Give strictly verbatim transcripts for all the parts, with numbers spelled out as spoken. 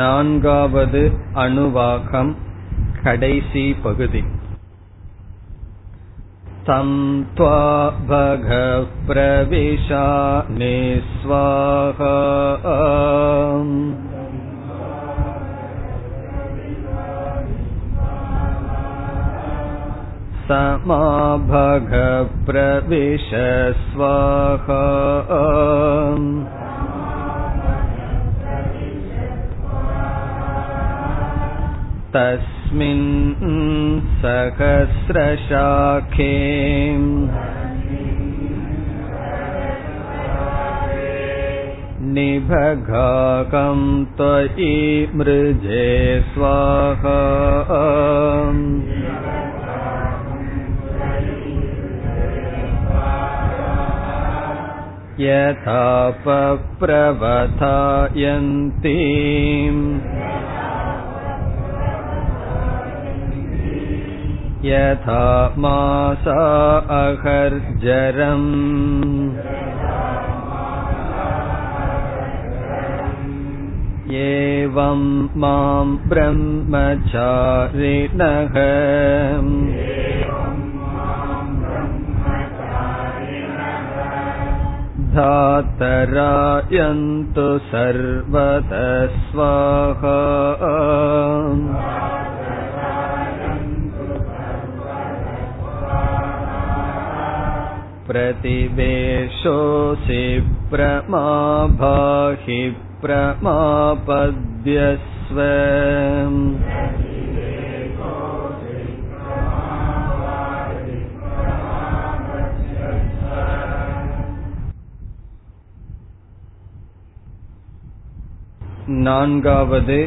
நான்காவது அணுவாகம், கடைசி பகுதி. தம் த்வா பக பிரவிஷானே ஸ்வாஹா. சமா பக பிரவிஷ ஸ்வாஹா. தஸ்மின் சஹஸ்ரசாகே நிபகாகம் த்வயி மிருஜே ஸ்வாஹா. யதா பப்ரவதாயந்தி யதா மாசா அகர்ஜரம் ஏவம் மாம் ப்ரஹ்மச்சாரிணஹ தாதராயந்து சர்வதः ஸ்வாஹா. பிரதிவேஷோசி பிரமாபாஹி பிரமாபத்யஸ்வ. நான்காவது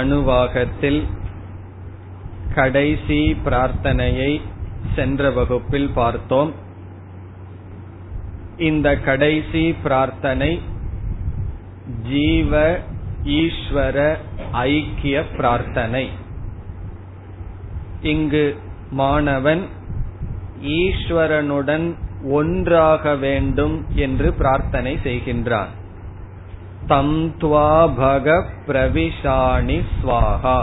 அணுவாகத்தில் கடைசி பிரார்த்தனையை சென்ற வகுப்பில் பார்த்தோம். இந்த கடைசி பிரார்த்தனை ஜீவ ஈஸ்வர ஐக்கிய பிரார்த்தனை. இங்கு மாணவன் ஈஸ்வரனுடன் ஒன்றாக வேண்டும் என்று பிரார்த்தனை செய்கின்றான். தம் த்வா பக பிரவிஷாணி ஸ்வாஹா.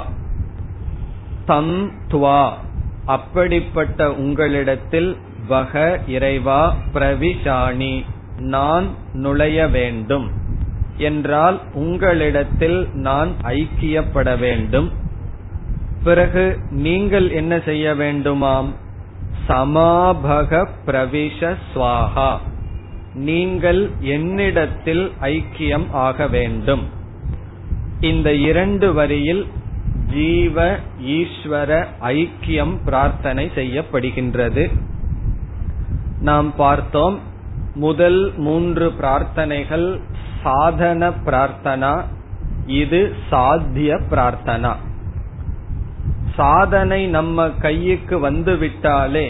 தம் த்வா அப்படிப்பட்ட உங்களிடத்தில் பக இறைவா, பிரவிஷாணி நான் நுழைய வேண்டும் என்றால் உங்களிடத்தில் நான் ஐக்கியப்பட வேண்டும். பிறகு நீங்கள் என்ன செய்ய வேண்டுமாம்? சமாபக பிரவிஷ ஸ்வாஹா, நீங்கள் என்னிடத்தில் ஐக்கியம் ஆக வேண்டும். இந்த இரண்டு வரியில் ஜீவ ஈஸ்வர ஐக்கியம் பிரார்த்தனை செய்யப்படுகின்றது. நாம் பார்த்தோம், முதல் மூன்று பிரார்த்தனைகள் சாதன பிரார்த்தனா, இது சாத்திய பிரார்த்தனா. சாதனை நம்ம கைக்கு வந்துவிட்டாலே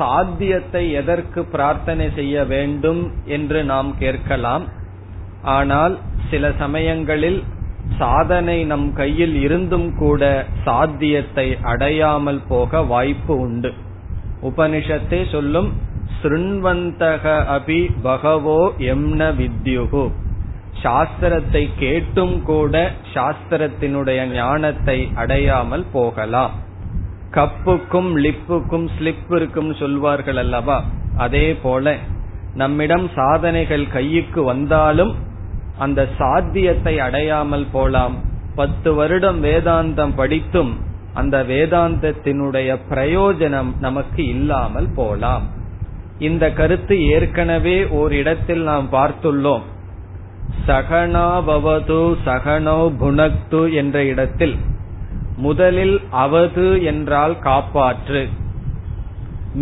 சாத்தியத்தை எதற்கு பிரார்த்தனை செய்ய வேண்டும் என்று நாம் கேட்கலாம். ஆனால் சில சமயங்களில் சாதனை நம் கையில் இருந்தும் கூட சாத்தியத்தை அடையாமல் போக வாய்ப்பு உண்டு. உபனிஷத்தை சொல்லும், ஸ்ருண்வந்தக அபி பகவோ எம்ன வித்யுஹு. சாஸ்திரத்தை கேட்டும் கூட சாஸ்திரத்தினுடைய ஞானத்தை அடையாமல் போகலாம். கப்புக்கும் லிப்புக்கும் ஸ்லிப் இருக்கும் சொல்வார்கள் அல்லவா, அதே போல நம்மிடம் சாதனைகள் கைக்கு வந்தாலும் அந்த சாத்தியத்தை அடையாமல் போலாம். பத்து வருடம் வேதாந்தம் படித்தும் அந்த வேதாந்தத்தினுடைய பிரயோஜனம் நமக்கு இல்லாமல் போலாம். இந்த கருத்து ஏற்கனவே ஓரிடத்தில் நாம் பார்த்துள்ளோம். சகனாபவது சகனோ புனக்து என்ற இடத்தில் முதலில் அவது என்றால் காப்பாற்று,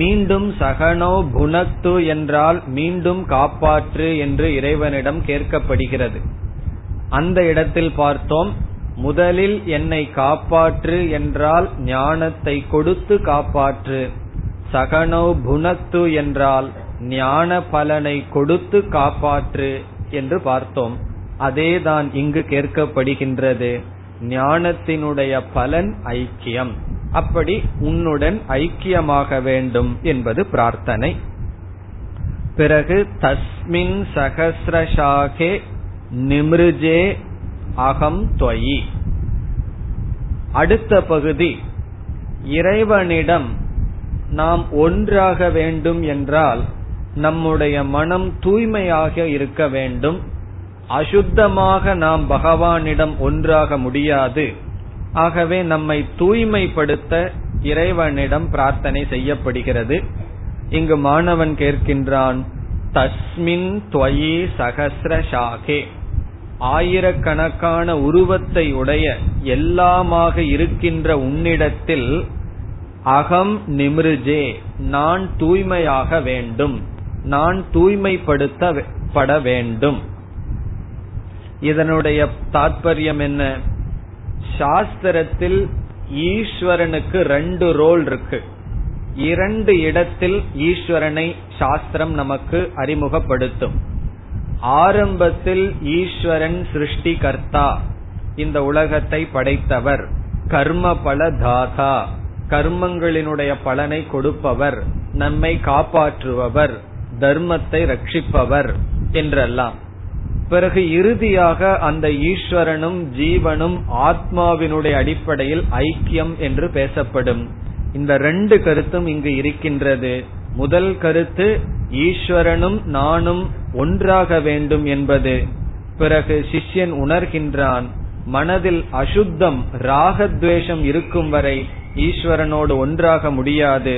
மீண்டும் சகனோ புனக்து என்றால் மீண்டும் காப்பாற்று என்று இறைவனிடம் கேட்கப்படுகிறது. அந்த இடத்தில் பார்த்தோம், முதலில் என்னை காப்பாற்று என்றால் ஞானத்தை கொடுத்து காப்பாற்று, சகனோ புனக்து என்றால் ஞான பலனை கொடுத்து காப்பாற்று என்று பார்த்தோம். அதேதான் இங்கு கேட்கப்படுகின்றது, ஞானத்தினுடைய பலன் ஐக்கியம், அப்படி உன்னுடன் ஐக்கியமாக வேண்டும் என்பது பிரார்த்தனை. பிறகு தஸ்மின் சஹஸ்ரசாகே நிமிர்ஜே அகம் துவயி. அடுத்த பகுதி இறைவனிடம் நாம் ஒன்றாக வேண்டும் என்றால் நம்முடைய மனம் தூய்மையாக இருக்க வேண்டும். அசுத்தமாக நாம் பகவானிடம் ஒன்றாக முடியாது. ஆகவே நம்மை தூய்மைப்படுத்த இறைவனிடம் பிரார்த்தனை செய்யப்படுகிறது. இங்கு மாணவன் கேட்கின்றான், தஸ்மின் துவயி சகஸ்ரசாகே, ஆயிரக்கணக்கான உருவத்தை உடைய எல்லாமாக இருக்கின்ற உன்னிடத்தில் அகம் நிமிர்ஜே, நான் தூய்மையாக வேண்டும், நான் தூய்மைப்படுத்தப்பட வேண்டும். இதனுடைய தாற்பயம் என்ன? சாஸ்திரத்தில் ஈஸ்வரனுக்கு ரெண்டு ரோல் இருக்கு. இரண்டு இடத்தில் ஈஸ்வரனை சாஸ்திரம் நமக்கு அறிமுகப்படுத்தும். ஆரம்பத்தில் ஈஸ்வரன் சிருஷ்டி கர்த்தா, இந்த உலகத்தை படைத்தவர், கர்ம பல தாதா, கர்மங்களினுடைய பலனை கொடுப்பவர், நம்மை காப்பாற்றுபவர், தர்மத்தை ரட்சிப்பவர் என்றெல்லாம். பிறகு இறுதியாக அந்த ஈஸ்வரனும் ஜீவனும் ஆத்மாவினுடைய அடிப்படையில் ஐக்கியம் என்று பேசப்படும். இந்த ரெண்டு கருத்தும் இங்கு இருக்கின்றது. முதல் கருத்து ஈஸ்வரனும் நானும் ஒன்றாக வேண்டும் என்பது. பிறகு சிஷ்யன் உணர்கின்றான், மனதில் அசுத்தம் ராகத்வேஷம் இருக்கும் வரை ஈஸ்வரனோடு ஒன்றாக முடியாது.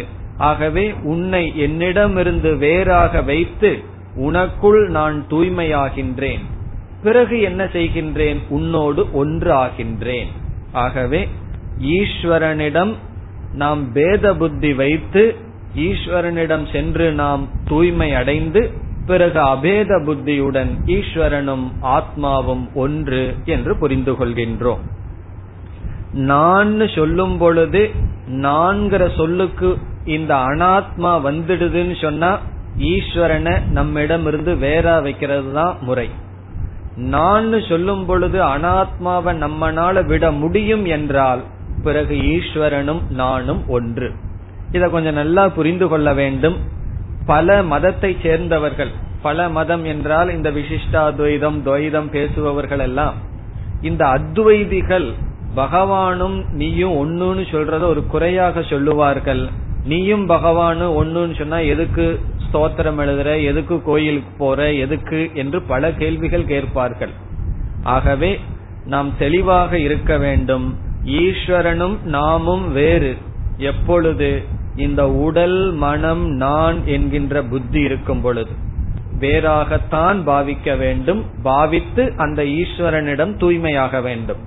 ஆகவே உன்னை என்னிடமிருந்து வேறாக வைத்து உனக்குள் நான் தூய்மையாகின்றேன். பிறகு என்ன செய்கின்றேன்? உன்னோடு ஒன்றாகின்றேன். ஆகவே ஈஸ்வரனிடம் நாம் பேத புத்தி வைத்து ஈஸ்வரனிடம் சென்று நாம் தூய்மை அடைந்து பிறகு அபேத புத்தியுடன் ஈஸ்வரனும் ஆத்மாவும் ஒன்று என்று புரிந்து கொள்கின்றோம். நான் சொல்லும் பொழுது நான்கிற சொல்லுக்கு இந்த அனாத்மா வந்துடுதுன்னு சொன்னா ஈஸ்வரனை நம்மிடம் இருந்து வேற வைக்கிறது தான் முறை. நான் சொல்லும் பொழுது அனாத்மாவை நம்மனால விட முடியும் என்றால் பிறகு ஈஸ்வரனும் நானும் ஒன்று. இத கொஞ்சம் நல்லா புரிந்து கொள்ள வேண்டும். பல மதத்தை சேர்ந்தவர்கள், பல மதம் என்றால் இந்த விசிஷ்டாத்வைதம் துவைதம் பேசுபவர்கள் எல்லாம், இந்த அத்வைதிகள் பகவானும் நீயும் ஒன்னுன்னு சொல்றத ஒரு குறையாக சொல்லுவார்கள். நீயும் பகவானும் ஒன்னுன்னு சொன்னா எதுக்கு ஸ்தோத்திரம் எழுதுற, எதுக்கு கோயிலுக்கு போற, எதுக்கு என்று பல கேள்விகள் கேட்பார்கள். ஆகவே நாம் தெளிவாக இருக்க வேண்டும். ஈஸ்வரனும் நாமும் வேறு. எப்பொழுது? இந்த உடல் மனம் நான் என்கின்ற புத்தி இருக்கும் பொழுது வேறாகத்தான் பாவிக்க வேண்டும். பாவித்து அந்த ஈஸ்வரனிடம் தூய்மையாக வேண்டும்.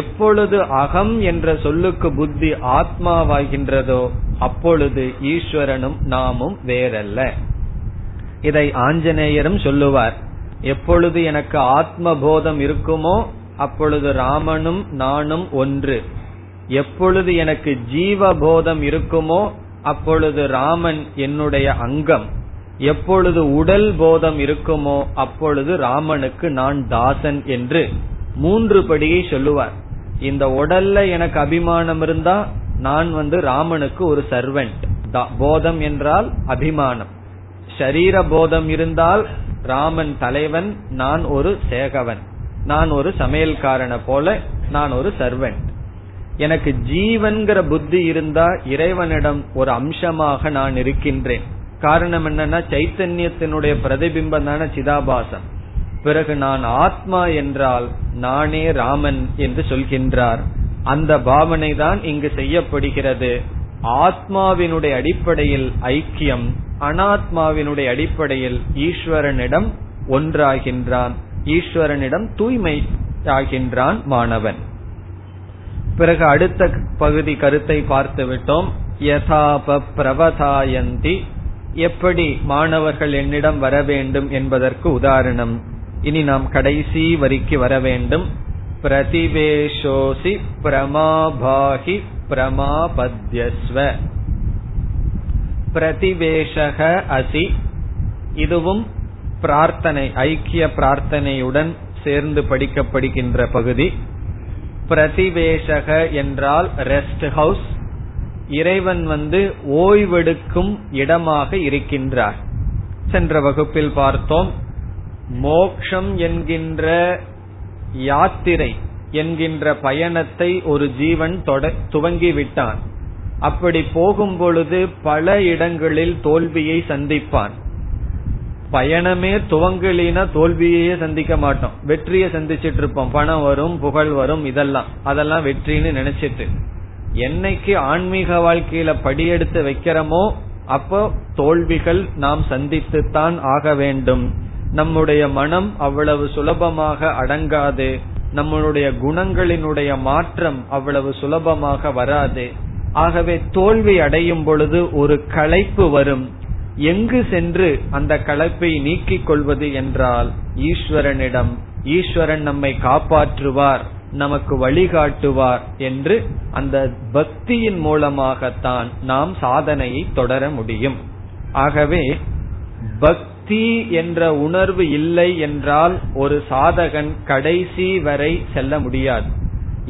எப்பொழுது அகம் என்ற சொல்லுக்கு புத்தி ஆத்மாவாகின்றதோ அப்பொழுது ஈஸ்வரனும் நாமும் வேறல்ல. இதை ஆஞ்சநேயரும் சொல்லுவார். எப்பொழுது எனக்கு ஆத்ம போதம் இருக்குமோ அப்பொழுது ராமனும் நானும் ஒன்று. எப்பொழுது எனக்கு ஜீவபோதம் இருக்குமோ அப்பொழுது ராமன் என்னுடைய அங்கம். எப்பொழுது உடல் போதம் இருக்குமோ அப்பொழுது ராமனுக்கு நான் தாசன் என்று மூன்று படியை சொல்லுவார். இந்த உடல்ல எனக்கு அபிமானம் இருந்தா நான் வந்து ராமனுக்கு ஒரு சர்வெண்ட். போதம் என்றால் அபிமானம். ஷரீர போதம் இருந்தால் ராமன் தலைவன், நான் ஒரு சேகவன், நான் ஒரு சமையல்காரனை போல, நான் ஒரு சர்வெண்ட். எனக்கு ஜீவன்கிற புத்தி இருந்தா இறைவனிடம் ஒரு அம்சமாக நான் இருக்கின்றேன். காரணம் என்னன்னா சைத்தன்யத்தினுடைய பிரதிபிம்பம் தான சிதாபாசம். பிறகு நான் ஆத்மா என்றால் நானே ராமன் என்று சொல்கின்றார். அந்த பாவனை தான் இங்கு செய்யப்படுகிறது. ஆத்மாவினுடைய அடிப்படையில் ஐக்கியம், அனாத்மாவினுடைய அடிப்படையில் ஈஸ்வரனிடம் ஒன்றாகின்றான், ஈஸ்வரனிடம் தூய்மை ஆகின்றான் மாணவன். பிறகு அடுத்த பகுதி கருத்தை பார்த்து விட்டோம். யதாப பிரவதாயந்தி, எப்படி மாணவர்கள் என்னிடம் வர வேண்டும் என்பதற்கு உதாரணம். இனி நாம் கடைசி வரிக்கு வர வேண்டும். பிரதிவேஷோசி பிரமாபாகி பிரமாபத்யஸ்வ. பிரதிவேஷக அசி, இதுவும் பிரார்த்தனை, ஐக்கிய பிரார்த்தனையுடன் சேர்ந்து படிக்கப்படுகின்ற பகுதி. பிரதிவேஷக என்றால் ரெஸ்ட் ஹவுஸ். இறைவன் வந்து ஓய்வெடுக்கும் இடமாக இருக்கின்றார். சென்ற வகுப்பில் பார்த்தோம், மோக்ஷம் என்கின்ற யாத்திரை என்கின்ற பயணத்தை ஒரு ஜீவன் துவங்கிவிட்டான். அப்படி போகும் பொழுது பல இடங்களில் தோல்வியை சந்திப்பான். பயணமே துவங்கலினா தோல்வியையே சந்திக்க மாட்டோம், வெற்றியை சந்திச்சிட்டு இருப்போம். பணம் வரும், புகழ் வரும், இதெல்லாம் அதெல்லாம் வெற்றின்னு நினைச்சிட்டு. என்னைக்கு ஆன்மீக வாழ்க்கையில படியெடுத்து வைக்கிறோமோ அப்போ தோல்விகள் நாம் சந்தித்துத்தான் ஆக வேண்டும். நம்முடைய மனம் அவ்வளவு சுலபமாக அடங்காது, நம்மளுடைய குணங்களினுடைய மாற்றம் அவ்வளவு சுலபமாக வராது. ஆகவே தோல்வி அடையும் பொழுது ஒரு களைப்பு வரும். எங்கு சென்று அந்த களைப்பை நீக்கிக் கொள்வது என்றால் ஈஸ்வரனிடம். ஈஸ்வரன் நம்மை காப்பாற்றுவார், நமக்கு வழிகாட்டுவார் என்று அந்த பக்தியின் மூலமாகத்தான் நாம் சாதனையை தொடர முடியும். ஆகவே பக்தி என்ற உணர்வு இல்லை என்றால் ஒரு சாதகன் கடைசி வரை செல்ல முடியாது.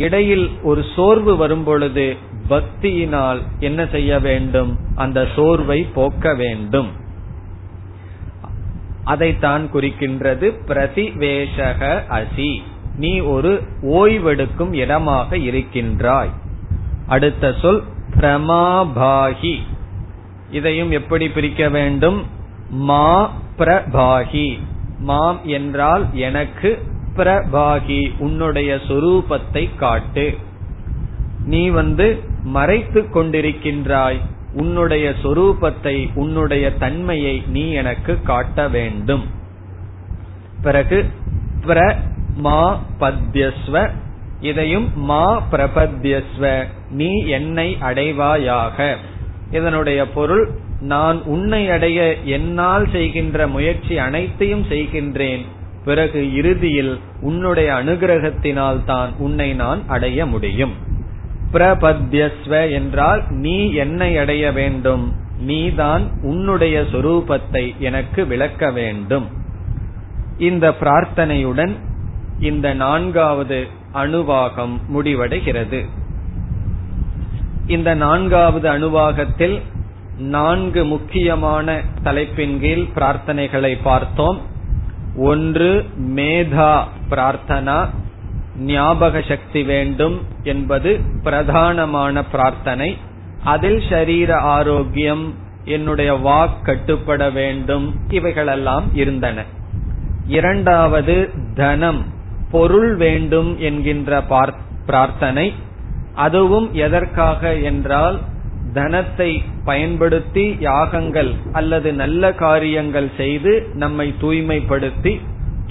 இடையில் ஒரு சோர்வு வரும் பொழுது பக்தியினால் என்ன செய்ய வேண்டும்? அந்த சோர்வை போக்க வேண்டும். அதைத்தான் குறிக்கின்றது பிரதிவேஷக அசி, நீ ஒரு ஓய்வெடுக்கும் இடமாக இருக்கின்றாய். அடுத்த சொல் பிரமாபாகி. இதையும் எப்படி பிரிக்க வேண்டும்? மா பிரபாகி. மாம் என்றால் எனக்கு, பிரபாகி உன்னுடைய சொரூபத்தை காட்டு. நீ வந்து மறைத்து கொண்டிருக்கின்றாய், உன்னுடைய சொரூபத்தை, உன்னுடைய தன்மையை நீ எனக்கு காட்ட வேண்டும். பிறகு பிர மா பத்யஸ்வ, இதையும் மா பிரபத்யஸ்வ, நீ என்னை அடைவாயாக. இதனுடைய பொருள், நான் உன்னை அடைய என்னால் செய்கின்ற முயற்சி அனைத்தையும் செய்கின்றேன், பிறகு இறுதியில் உன்னுடைய அனுகிரகத்தினால் தான் உன்னை நான் அடைய முடியும். பிரபத்யஸ்வ என்றால் நீ என்னை அடைய வேண்டும், நீதான் உன்னுடைய சொரூபத்தை எனக்கு விளக்க வேண்டும். இந்த பிரார்த்தனையுடன் இந்த நான்காவது அணுவாகம் முடிவடைகிறது. இந்த நான்காவது அணுவாகத்தில் நான்கு முக்கியமான தலைப்பின் கீழ் பிரார்த்தனைகளை பார்த்தோம். ஒன்று மேதா பிரார்த்தனா, ஞாபக சக்தி வேண்டும் என்பது பிரதானமான பிரார்த்தனை. அதில் ஷரீர ஆரோக்கியம், என்னுடைய வாக்கு கட்டுப்பட வேண்டும், இவைகளெல்லாம் இருந்தன. இரண்டாவது தனம், பொருள் வேண்டும் என்கின்ற பிரார்த்தனை. அதுவும் எதற்காக என்றால் தனத்தை பயன்படுத்தி யாகங்கள் அல்லது நல்ல காரியங்கள் செய்து நம்மை தூய்மைப்படுத்தி,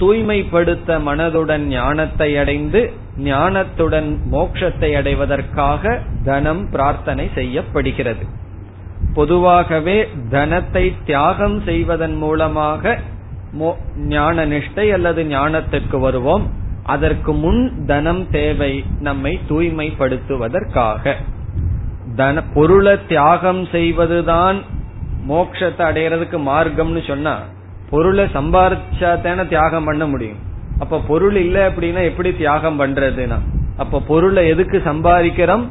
தூய்மைப்படுத்த மனதுடன் ஞானத்தை அடைந்து, ஞானத்துடன் மோட்சத்தை அடைவதற்காக தனம் பிரார்த்தனை செய்யப்படுகிறது. பொதுவாகவே தனத்தை தியாகம் செய்வதன் மூலமாக ஞான நிஷ்டை அல்லது ஞானத்திற்கு வருவோம். அதற்கு முன் தனம் தேவை, நம்மை தூய்மைப்படுத்துவதற்காக. தன பொருளை தியாகம் செய்வதுதான் மோட்சத்தை அடைகிறதுக்கு மார்க்கம்னு சொன்னா, பொருளை சம்பாதிச்சா தானே தியாகம் பண்ண முடியும். அப்ப பொருள் இல்ல அப்படின்னா எப்படி தியாகம் பண்றதுன்னா, அப்ப பொருளை எதுக்கு சம்பாதிக்கிறோம்?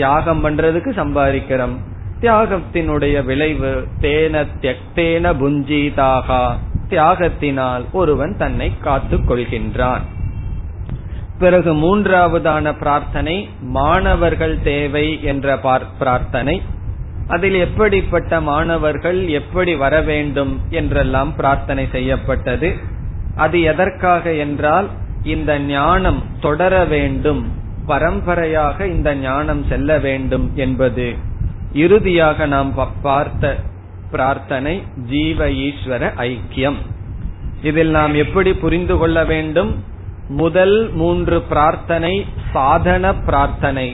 தியாகம் பண்றதுக்கு சம்பாதிக்கிறோம். தியாகத்தினுடைய விளைவு தேன தியக்தேன புஞ்சிதாக, தியாகத்தினால் ஒருவன் தன்னை காத்து கொள்கின்றான். பிறகு மூன்றாவதான பிரார்த்தனை மாணவர்கள் தேவை என்ற பிரார்த்தனை. அதில் எப்படிப்பட்ட மாணவர்கள் எப்படி வர வேண்டும் என்றெல்லாம் பிரார்த்தனை செய்யப்பட்டது. அது எதற்காக என்றால் இந்த ஞானம் தொடர வேண்டும், பரம்பரையாக இந்த ஞானம் செல்ல வேண்டும் என்பது. இறுதியாக நாம் பார்த்த பிரார்த்தனை ஜீவ ஈஸ்வர ஐக்கியம். இதில் நாம் எப்படி புரிந்து கொள்ள வேண்டும்? முதல் மூன்று பிரார்த்தனை சாதன பிரார்த்தனை,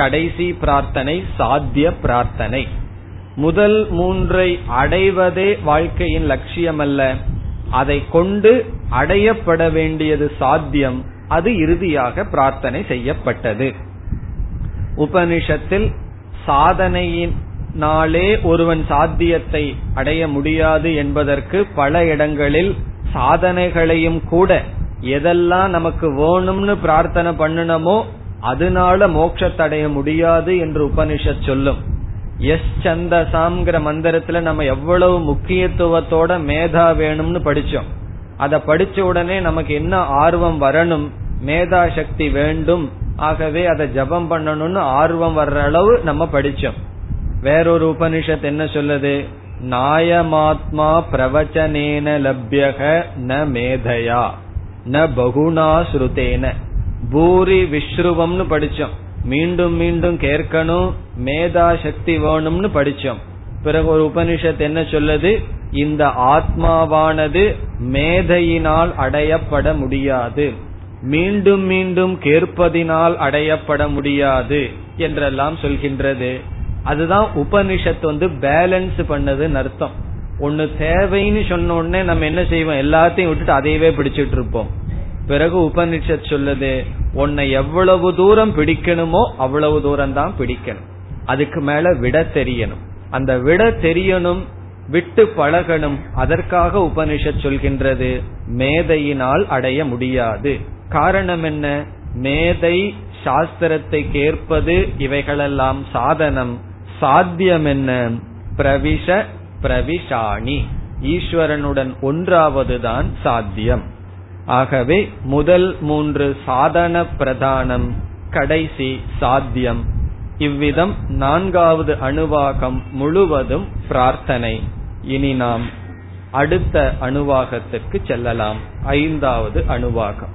கடைசி பிரார்த்தனை சாத்திய பிரார்த்தனை. முதல் மூன்றை அடைவதே வாழ்க்கையின் லட்சியம் அல்ல, அதை கொண்டு அடையப்பட வேண்டியது சாத்தியம். அது இறுதியாக பிரார்த்தனை செய்யப்பட்டது. உபனிஷத்தில் சாதனையின் நாளே ஒருவன் சாத்தியத்தை அடைய முடியாது என்பதற்கு பல இடங்களில் சாதனைகளையும் கூட எதெல்லாம் நமக்கு வேணும்னு பிரார்த்தனை பண்ணணுமோ அதனால மோட்சத்தடைய முடியாது என்று உபனிஷத் சொல்லும். எஸ் சந்தசாம்ங்கிற மந்திரத்துல நம்ம எவ்வளவு முக்கியத்துவத்தோட மேதா வேணும்னு படிச்சோம். அத படிச்ச உடனே நமக்கு என்ன ஆர்வம் வரணும், மேதா சக்தி வேண்டும், ஆகவே அதை ஜபம் பண்ணணும்னு ஆர்வம் வர்ற அளவு நம்ம படிச்சோம். வேறொரு உபனிஷத் என்ன சொல்லுது, நாயமாத்மா பிரவச்சனேன லப்யக ந மேதையா ந பகுனா ஸ்ருதேன பூரி விஸ்ருவம்னு படிச்சோம். மீண்டும் மீண்டும் கேட்கணும், மேதா சக்தி வேணும்னு படிச்சோம். பிறகு ஒரு உபனிஷத் என்ன சொல்லுது, இந்த ஆத்மாவானது மேதையினால் அடையப்பட முடியாது, மீண்டும் மீண்டும் கேட்பதினால் அடையப்பட முடியாது என்றெல்லாம் சொல்கின்றது. அதுதான் உபனிஷத்து வந்து பேலன்ஸ் பண்ணதுன்னு அர்த்தம். ஒன்னு தேவைன்னு சொன்ன உடனே நம்ம என்ன செய்வோம், எல்லாத்தையும் விட்டுட்டு அதையவே பிடிச்சிட்டு இருப்போம். பிறகு உபனிஷத் சொல்லுது, உன்னை எவ்வளவு தூரம் பிடிக்கணுமோ அவ்வளவு தூரம் தான் பிடிக்கணும், அதுக்கு மேல விட தெரியணும். அந்த விட தெரியணும், விட்டு பழகணும். அதற்காக உபனிஷத் சொல்கின்றது மேதையினால் அடைய முடியாது. காரணம் என்ன, மேதை சாஸ்திரத்தை கேட்பது இவைகளெல்லாம் சாதனம். சாத்தியம் என்ன, பிரவிஷ பிரவிஷாணி, ஈஸ்வரனுடன் ஒன்றாவதுதான் சாத்தியம். ஆகவே முதல் மூன்று சாதன பிரதானம், கடைசி சாத்தியம். இவ்விதம் நான்காவது அணுவாகம் முழுவதும் பிரார்த்தனை. இனி நாம் அடுத்த அணுவாகத்திற்கு செல்லலாம். ஐந்தாவது அணுவாகம்.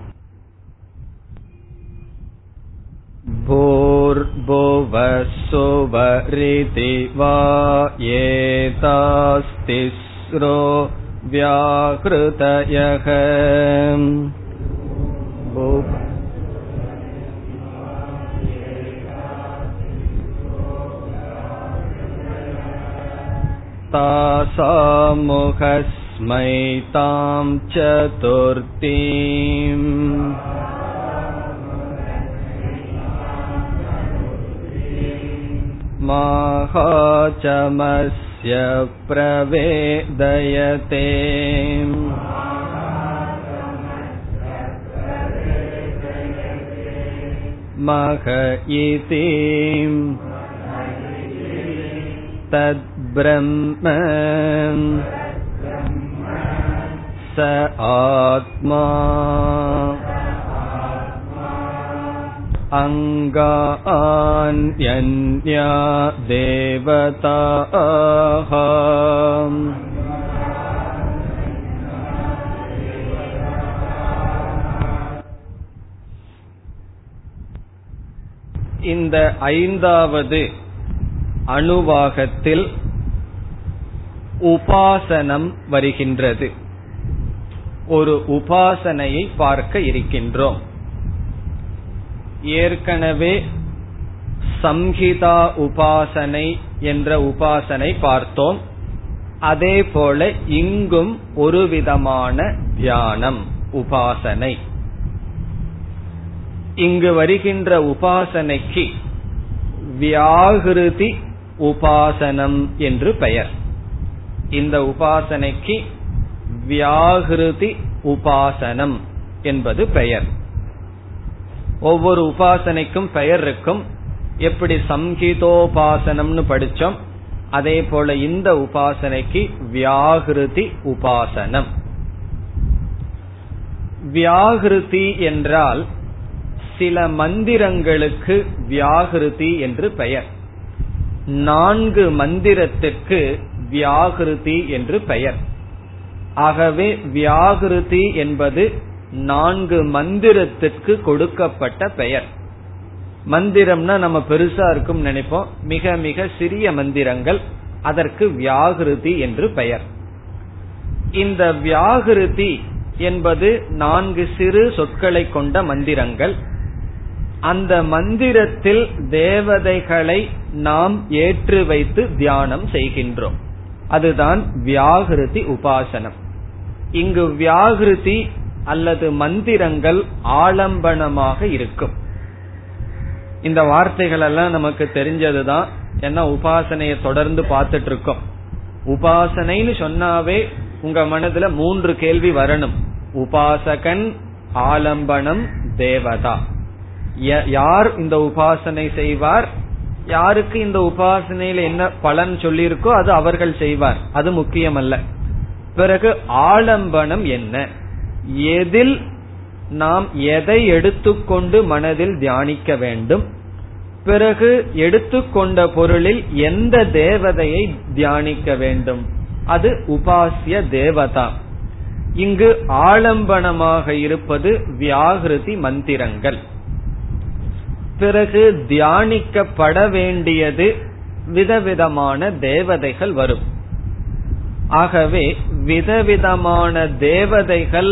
தாசாமுகஸ்மைதாம் சதுர்த்தீம் மாஹாசமஸ்ய பிரவேதயதே. மஹயிதீம் தத் பிரம்ம ச ஆத்மா அங்கான்யன்யா தேவதாஹ இந்த ஐந்தாவது அணுவாகத்தில் உபாசனம் வருகின்றது. ஒரு உபாசனையை பார்க்க இருக்கின்றோம். ஏற்கனவே சம்ஹிதா உபாசனை என்ற உபாசனை பார்த்தோம். அதே போல இங்கும் ஒரு விதமான தியானம் உபாசனை. இங்கு வருகின்ற உபாசனைக்கு வியாகிருதி உபாசனம் என்று பெயர். இந்த உபாசனைக்கு வியாகிருதி உபாசனம் என்பது பெயர். ஒவ்வொரு உபாசனைக்கும் பெயர் இருக்கும். எப்படி சம்ஹிதோபாசனம்னு படிச்சோம், அதே போல இந்த உபாசனைக்கு வியாகிருதி உபாசனம். வியாகிருதி என்றால் சில மந்திரங்களுக்கு வியாகிருதி என்று பெயர். நான்கு மந்திரத்திற்கு வியாகிருதி என்று பெயர். ஆகவே வியாகிருதி என்பது நான்கு மந்திரத்திற்கு கொடுக்கப்பட்ட பெயர். மந்திரம்னா நம்ம பெருசா இருக்கும் நினைப்போம், மிக மிக சிறிய மந்திரங்கள், அதற்கு வியாகிருதி என்று பெயர். இந்த வியாகிருதி என்பது நான்கு சிறு சொற்களை கொண்ட மந்திரங்கள். அந்த மந்திரத்தில் தேவதைகளை நாம் ஏற்றி வைத்து தியானம் செய்கின்றோம். அதுதான் வியாகிருதி உபாசனம். இங்கு வியாகிருதி அல்லது மந்திரங்கள் ஆலம்பனமாக இருக்கும். இந்த வார்த்தைகள் எல்லாம் நமக்கு தெரிஞ்சதுதான், ஏன்னா உபாசனையை தொடர்ந்து பார்த்துட்டு இருக்கோம். உபாசனைன்னு சொன்னாவே உங்க மனதுல மூன்று கேள்வி வரணும். உபாசகன், ஆலம்பனம், தேவதா. யார் இந்த உபாசனை செய்வார், யாருக்கு இந்த உபாசனையில என்ன பலன் சொல்லியிருக்கோ அது அவர்கள் செய்வார், அது முக்கியம் அல்ல. பிறகு ஆலம்பனம் என்ன, எதில் நாம் எதை எடுத்துக்கொண்டு மனதில் தியானிக்க வேண்டும், பிறகு எடுத்துக்கொண்ட பொருளில் எந்த தேவதையை தியானிக்க வேண்டும், அது உபாசிய தேவதா. இங்கு ஆலம்பனமாக இருப்பது வியாகிருதி மந்திரங்கள். பிறகு தியானிக்கப்பட வேண்டியது விதவிதமான தேவதைகள் வரும். ஆகவே விதவிதமான தேவதைகள்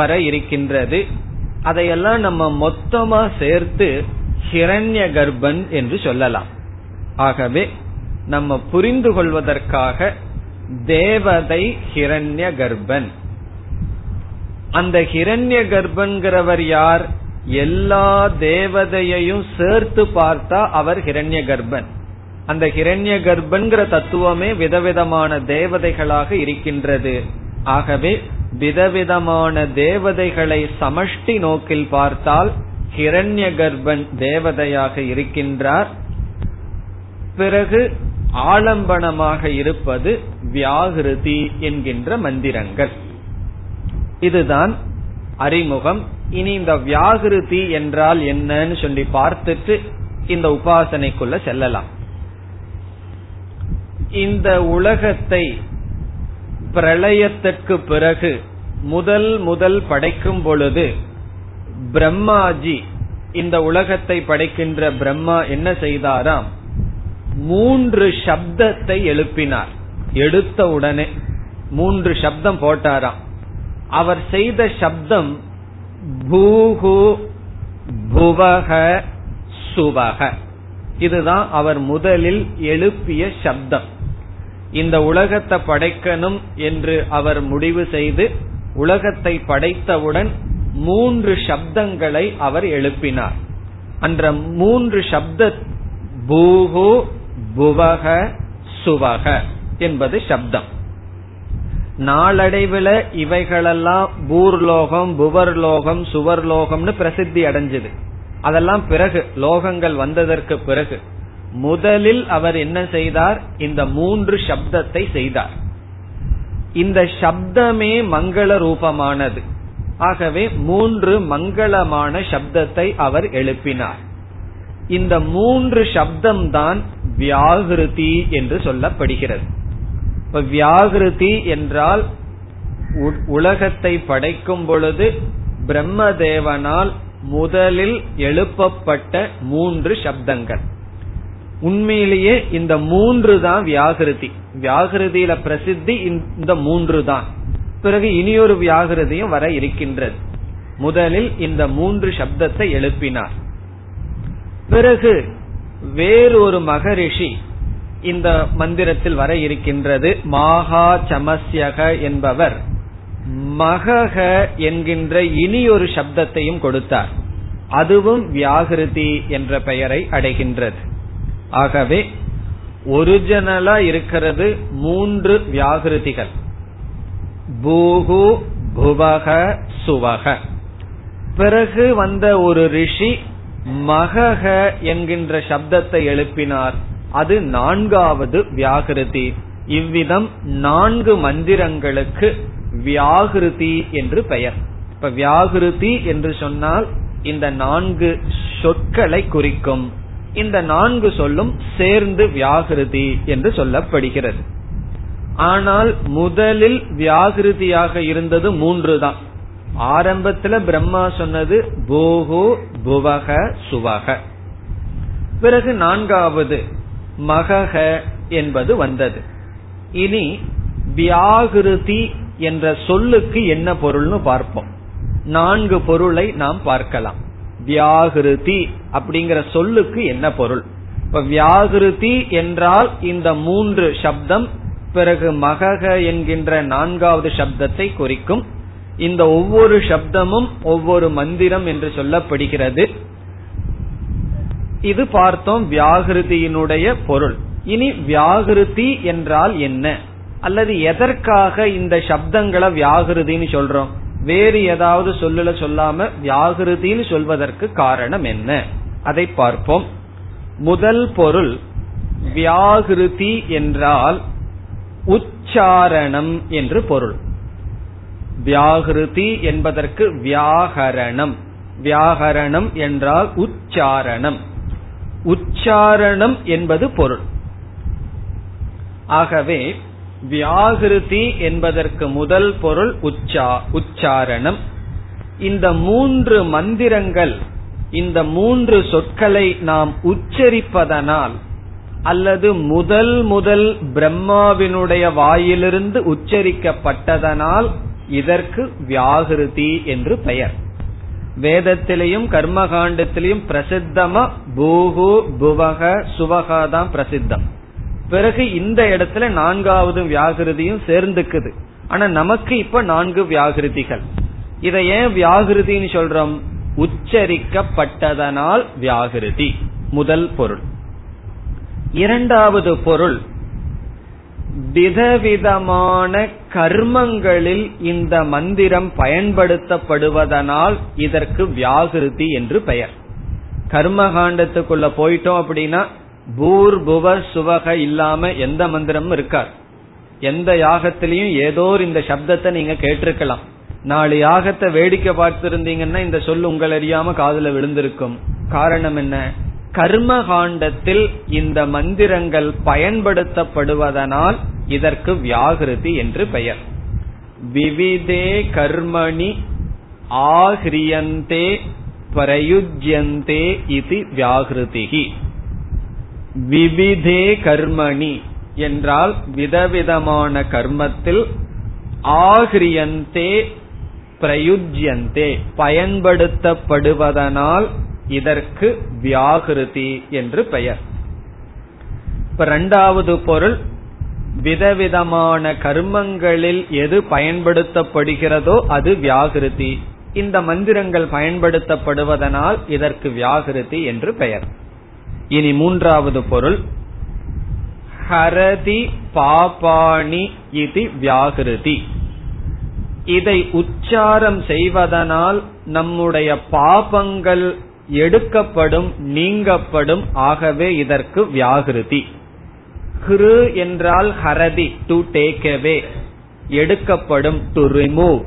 வர இருக்கின்றது. அதையெல்லாம் நம்ம மொத்தமா சேர்த்து ஹிரண்ய கர்ப்பன் என்று சொல்லலாம். ஆகவே நம்ம புரிந்து கொள்வதற்காக தேவதை ஹிரண்ய கர்ப்பன். அந்த ஹிரண்ய கர்ப்பன்கிறவர் யார்? எல்லா தேவதையையும் சேர்த்து பார்த்தா அவர் ஹிரண்ய கர்ப்பன். அந்த ஹிரண்ய கர்ப்பன்கிற தத்துவமே விதவிதமான தேவதைகளாக இருக்கின்றது. ஆகவே விதவிதமான தேவதைகளை சமஷ்டி நோக்கில் பார்த்தால் ஹிரண்ய கர்ப்பன் தேவதையாக இருக்கின்றார். பிறகு ஆலம்பனமாக இருப்பது வியாகிருதி என்கின்ற மந்திரங்கள். இதுதான் அறிமுகம். இனி இந்த வியாகிருதி என்றால் என்னன்னு சொல்லி பார்த்துட்டு இந்த உபாசனைக்குள்ள செல்லலாம். இந்த உலகத்தை பிரளயத்திற்கு பிறகு முதல் முதல் படைக்கும் பொழுது பிரம்மாஜி, இந்த உலகத்தை படைக்கின்ற பிரம்மா என்ன செய்தாராம்? மூன்று சப்தத்தை எழுப்பினார். எடுத்த உடனே மூன்று சப்தம் போட்டாராம். அவர் செய்த சப்தம் பூஹு புவஹ சுவஹ. இதுதான் அவர் முதலில் எழுப்பிய சப்தம். இந்த உலகத்தை படைக்கணும் என்று அவர் முடிவு செய்து உலகத்தை படைத்தவுடன் மூன்று சப்தங்களை அவர் எழுப்பினார். அந்த மூன்று சப்த பூஹு புவஹ சுவஹ என்பது சப்தம். நாளடைவில் இவைகளெல்லாம் பூர்லோகம், புவர்லோகம், சுவர்லோகம்னு பிரசித்தி அடைஞ்சது. அதெல்லாம் பிறகு, லோகங்கள் வந்ததற்கு பிறகு முதலில் அவர் என்ன செய்தார்? இந்த மூன்று சப்தத்தை செய்தார். இந்த சப்தமே மங்கள ரூபமானது. ஆகவே மூன்று மங்களமான சப்தத்தை அவர் எழுப்பினார். இந்த மூன்று சப்தம்தான் வியாகிருதி என்று சொல்லப்படுகிறது. இப்ப வியாகிருதி என்றால் உலகத்தை படைக்கும் பொழுது பிரம்மதேவனால் முதலில் எழுப்பப்பட்ட மூன்று சப்தங்கள். உண்மையிலேயே இந்த மூன்று தான் வியாகிருதி. வியாகிருதியில பிரசித்தி இந்த மூன்று தான். பிறகு இனியொரு வியாகிருதியும் வர இருக்கின்றது. முதலில் இந்த மூன்று சப்தத்தை எழுப்பினார். பிறகு வேறொரு மகரிஷி இந்த மந்திரத்தில் வர இருக்கின்றது. மகா சமஸ்யக என்பவர் மகஹ என்கின்ற இனியொரு சப்தத்தையும் கொடுத்தார். அதுவும் வியாகிருதி என்ற பெயரை அடைகின்றது. ஆகவே ஒரிஜினலா இருக்கிறது மூன்று வியாகிருதிகள், பூஹு புவஹ சுவஹ. பிறகு வந்த ஒரு ரிஷி மகஹ என்கின்ற சப்தத்தை எழுப்பினார். அது நான்காவது வியாகிருதி. இவ்விதம் நான்கு மந்திரங்களுக்கு வியாகிருதி என்று பெயர். இப்ப வியாகிருதி என்று சொன்னால் இந்த நான்கு சொற்களை குறிக்கும். இந்த நான்கு சொல்லும் சேர்ந்து வியாகிருதி என்று சொல்லப்படுகிறது. ஆனால் முதலில் வியாகிருதியாக இருந்தது மூன்று தான். ஆரம்பத்துல பிரம்மா சொன்னது பூஹு புவஹ சுவஹ. பிறகு நான்காவது மகஹ என்பது வந்தது. இனி வியாகிருதி என்ற சொல்லுக்கு என்ன பொருள்னு பார்ப்போம். நான்கு பொருளை நாம் பார்க்கலாம். வியாகிருதி அப்படிங்கிற சொல்லுக்கு என்ன பொருள்? இப்ப வியாகிருதி என்றால் இந்த மூன்று சப்தம், பிறகு மகஹ என்கின்ற நான்காவது சப்தத்தை குறிக்கும். இந்த ஒவ்வொரு சப்தமும் ஒவ்வொரு மந்திரம் என்று சொல்லப்படுகிறது. இது பார்த்தோம் வியாகிருதியினுடைய பொருள். இனி வியாகிருதி என்றால் என்ன, அல்லது எதற்காக இந்த சப்தங்களை வியாகிருதின்னு சொல்றோம்? வேறு ஏதாவது சொல்லுல சொல்லாம வியாகிருதின்னு சொல்வதற்கு காரணம் என்ன, அதை பார்ப்போம். முதல் பொருள் வியாகிருதி என்றால் உச்சாரணம் என்று பொருள். வியாகிருதி என்பதற்கு வியாகரணம், வியாகரணம் என்றால் உச்சாரணம், உச்சாரணம் என்பது பொருள். ஆகவே வியாகிருதி என்பதற்கு முதல் பொருள் உச்சா உச்சாரணம். இந்த மூன்று மந்திரங்கள், இந்த மூன்று சொற்களை நாம் உச்சரிப்பதனால் அல்லது முதல் முதல் பிரம்மாவினுடைய வாயிலிருந்து உச்சரிக்கப்பட்டதனால் இதற்கு வியாகிருதி என்று பெயர். வேதத்திலையும் கர்மகாண்டத்திலையும் பிரசித்தமா பூஹு புவக சுவக தான் பிரசித்தம். பிறகு இந்த இடத்துல நான்காவது வியாகிருதியும் சேர்ந்துக்குது. ஆனா நமக்கு இப்ப நான்கு வியாகிருதிகள். இதை ஏன் வியாகிருதின்னு சொல்றோம்? உச்சரிக்கப்பட்டதனால் வியாகிருதி முதல் பொருள். இரண்டாவது பொருள் விதவிதமான கர்மங்களில் இந்த மந்திரம் பயன்படுத்தப்படுவதனால் இதற்கு வியாகிருதி என்று பெயர். கர்மகாண்டத்துக்குள்ள போயிட்டோம் அப்படின்னா பூர்புவ சுவக இல்லாம எந்த மந்திரமும் இருக்கார். எந்த யாகத்திலையும் ஏதோ இந்த சப்தத்தை நீங்க கேட்டிருக்கலாம். நாலு யாகத்தை வேடிக்கை பார்த்திருந்தீங்கன்னா இந்த சொல் உங்கள் அறியாம காதுல விழுந்திருக்கும். காரணம் என்ன? கர்மகாண்டத்தில் இந்த மந்திரங்கள் பயன்படுத்தப்படுவதனால் இதற்கு வியாகிருதி என்று பெயர். விவிதே கர்மணி ஆஹ்ரியந்தே பிரயுஜ்யந்தே இது வியாகிருதிகி. விவிதே கர்மணி என்றால் விதவிதமான கர்மத்தில், ஆஹ்ரியந்தே பிரயுஜ்யந்தே பயன்படுத்தப்படுவதனால் இதற்கு வியாகிருதி என்று பெயர். இப்ப இரண்டாவது பொருள் விதவிதமான கர்மங்களில் எது பயன்படுத்தப்படுகிறதோ அது வியாகிருதி. இந்த மந்திரங்கள் பயன்படுத்தப்படுவதனால் இதற்கு வியாகிருதி என்று பெயர். இனி மூன்றாவது பொருள் ஹரதி பாபாணி இது வியாகிருதி. இதை உச்சாரம் செய்வதனால் நம்முடைய பாபங்கள் எடுக்கப்படும், நீங்கப்படும். ஆகவே இதற்கு வியாகிருதி. ஹிரு என்றால் ஹரதி, டு டேக் அவே, எடுக்கப்படும், டு ரிமூவ்.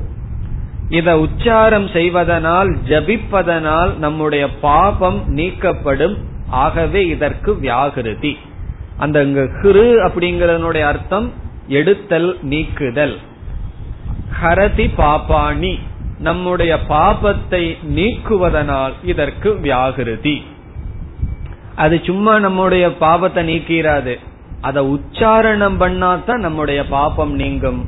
இதை உச்சாரம் செய்வதனால், ஜபிப்பதனால் நம்முடைய பாபம் நீக்கப்படும். ஆகவே இதற்கு வியாகிருதி. அந்த ஹிரு அப்படிங்கறதனுடைய அர்த்தம் எடுத்தல், நீக்குதல். ஹரதி பாபாணி நம்முடைய பாபத்தை நீக்குவதனால் இதற்கு வியாகிருதி. அது சும்மா நம்முடைய பாபத்தை நீக்கிறாது, அதை உச்சாரணம் பண்ணாதான் நம்முடைய பாபம் நீங்கும்.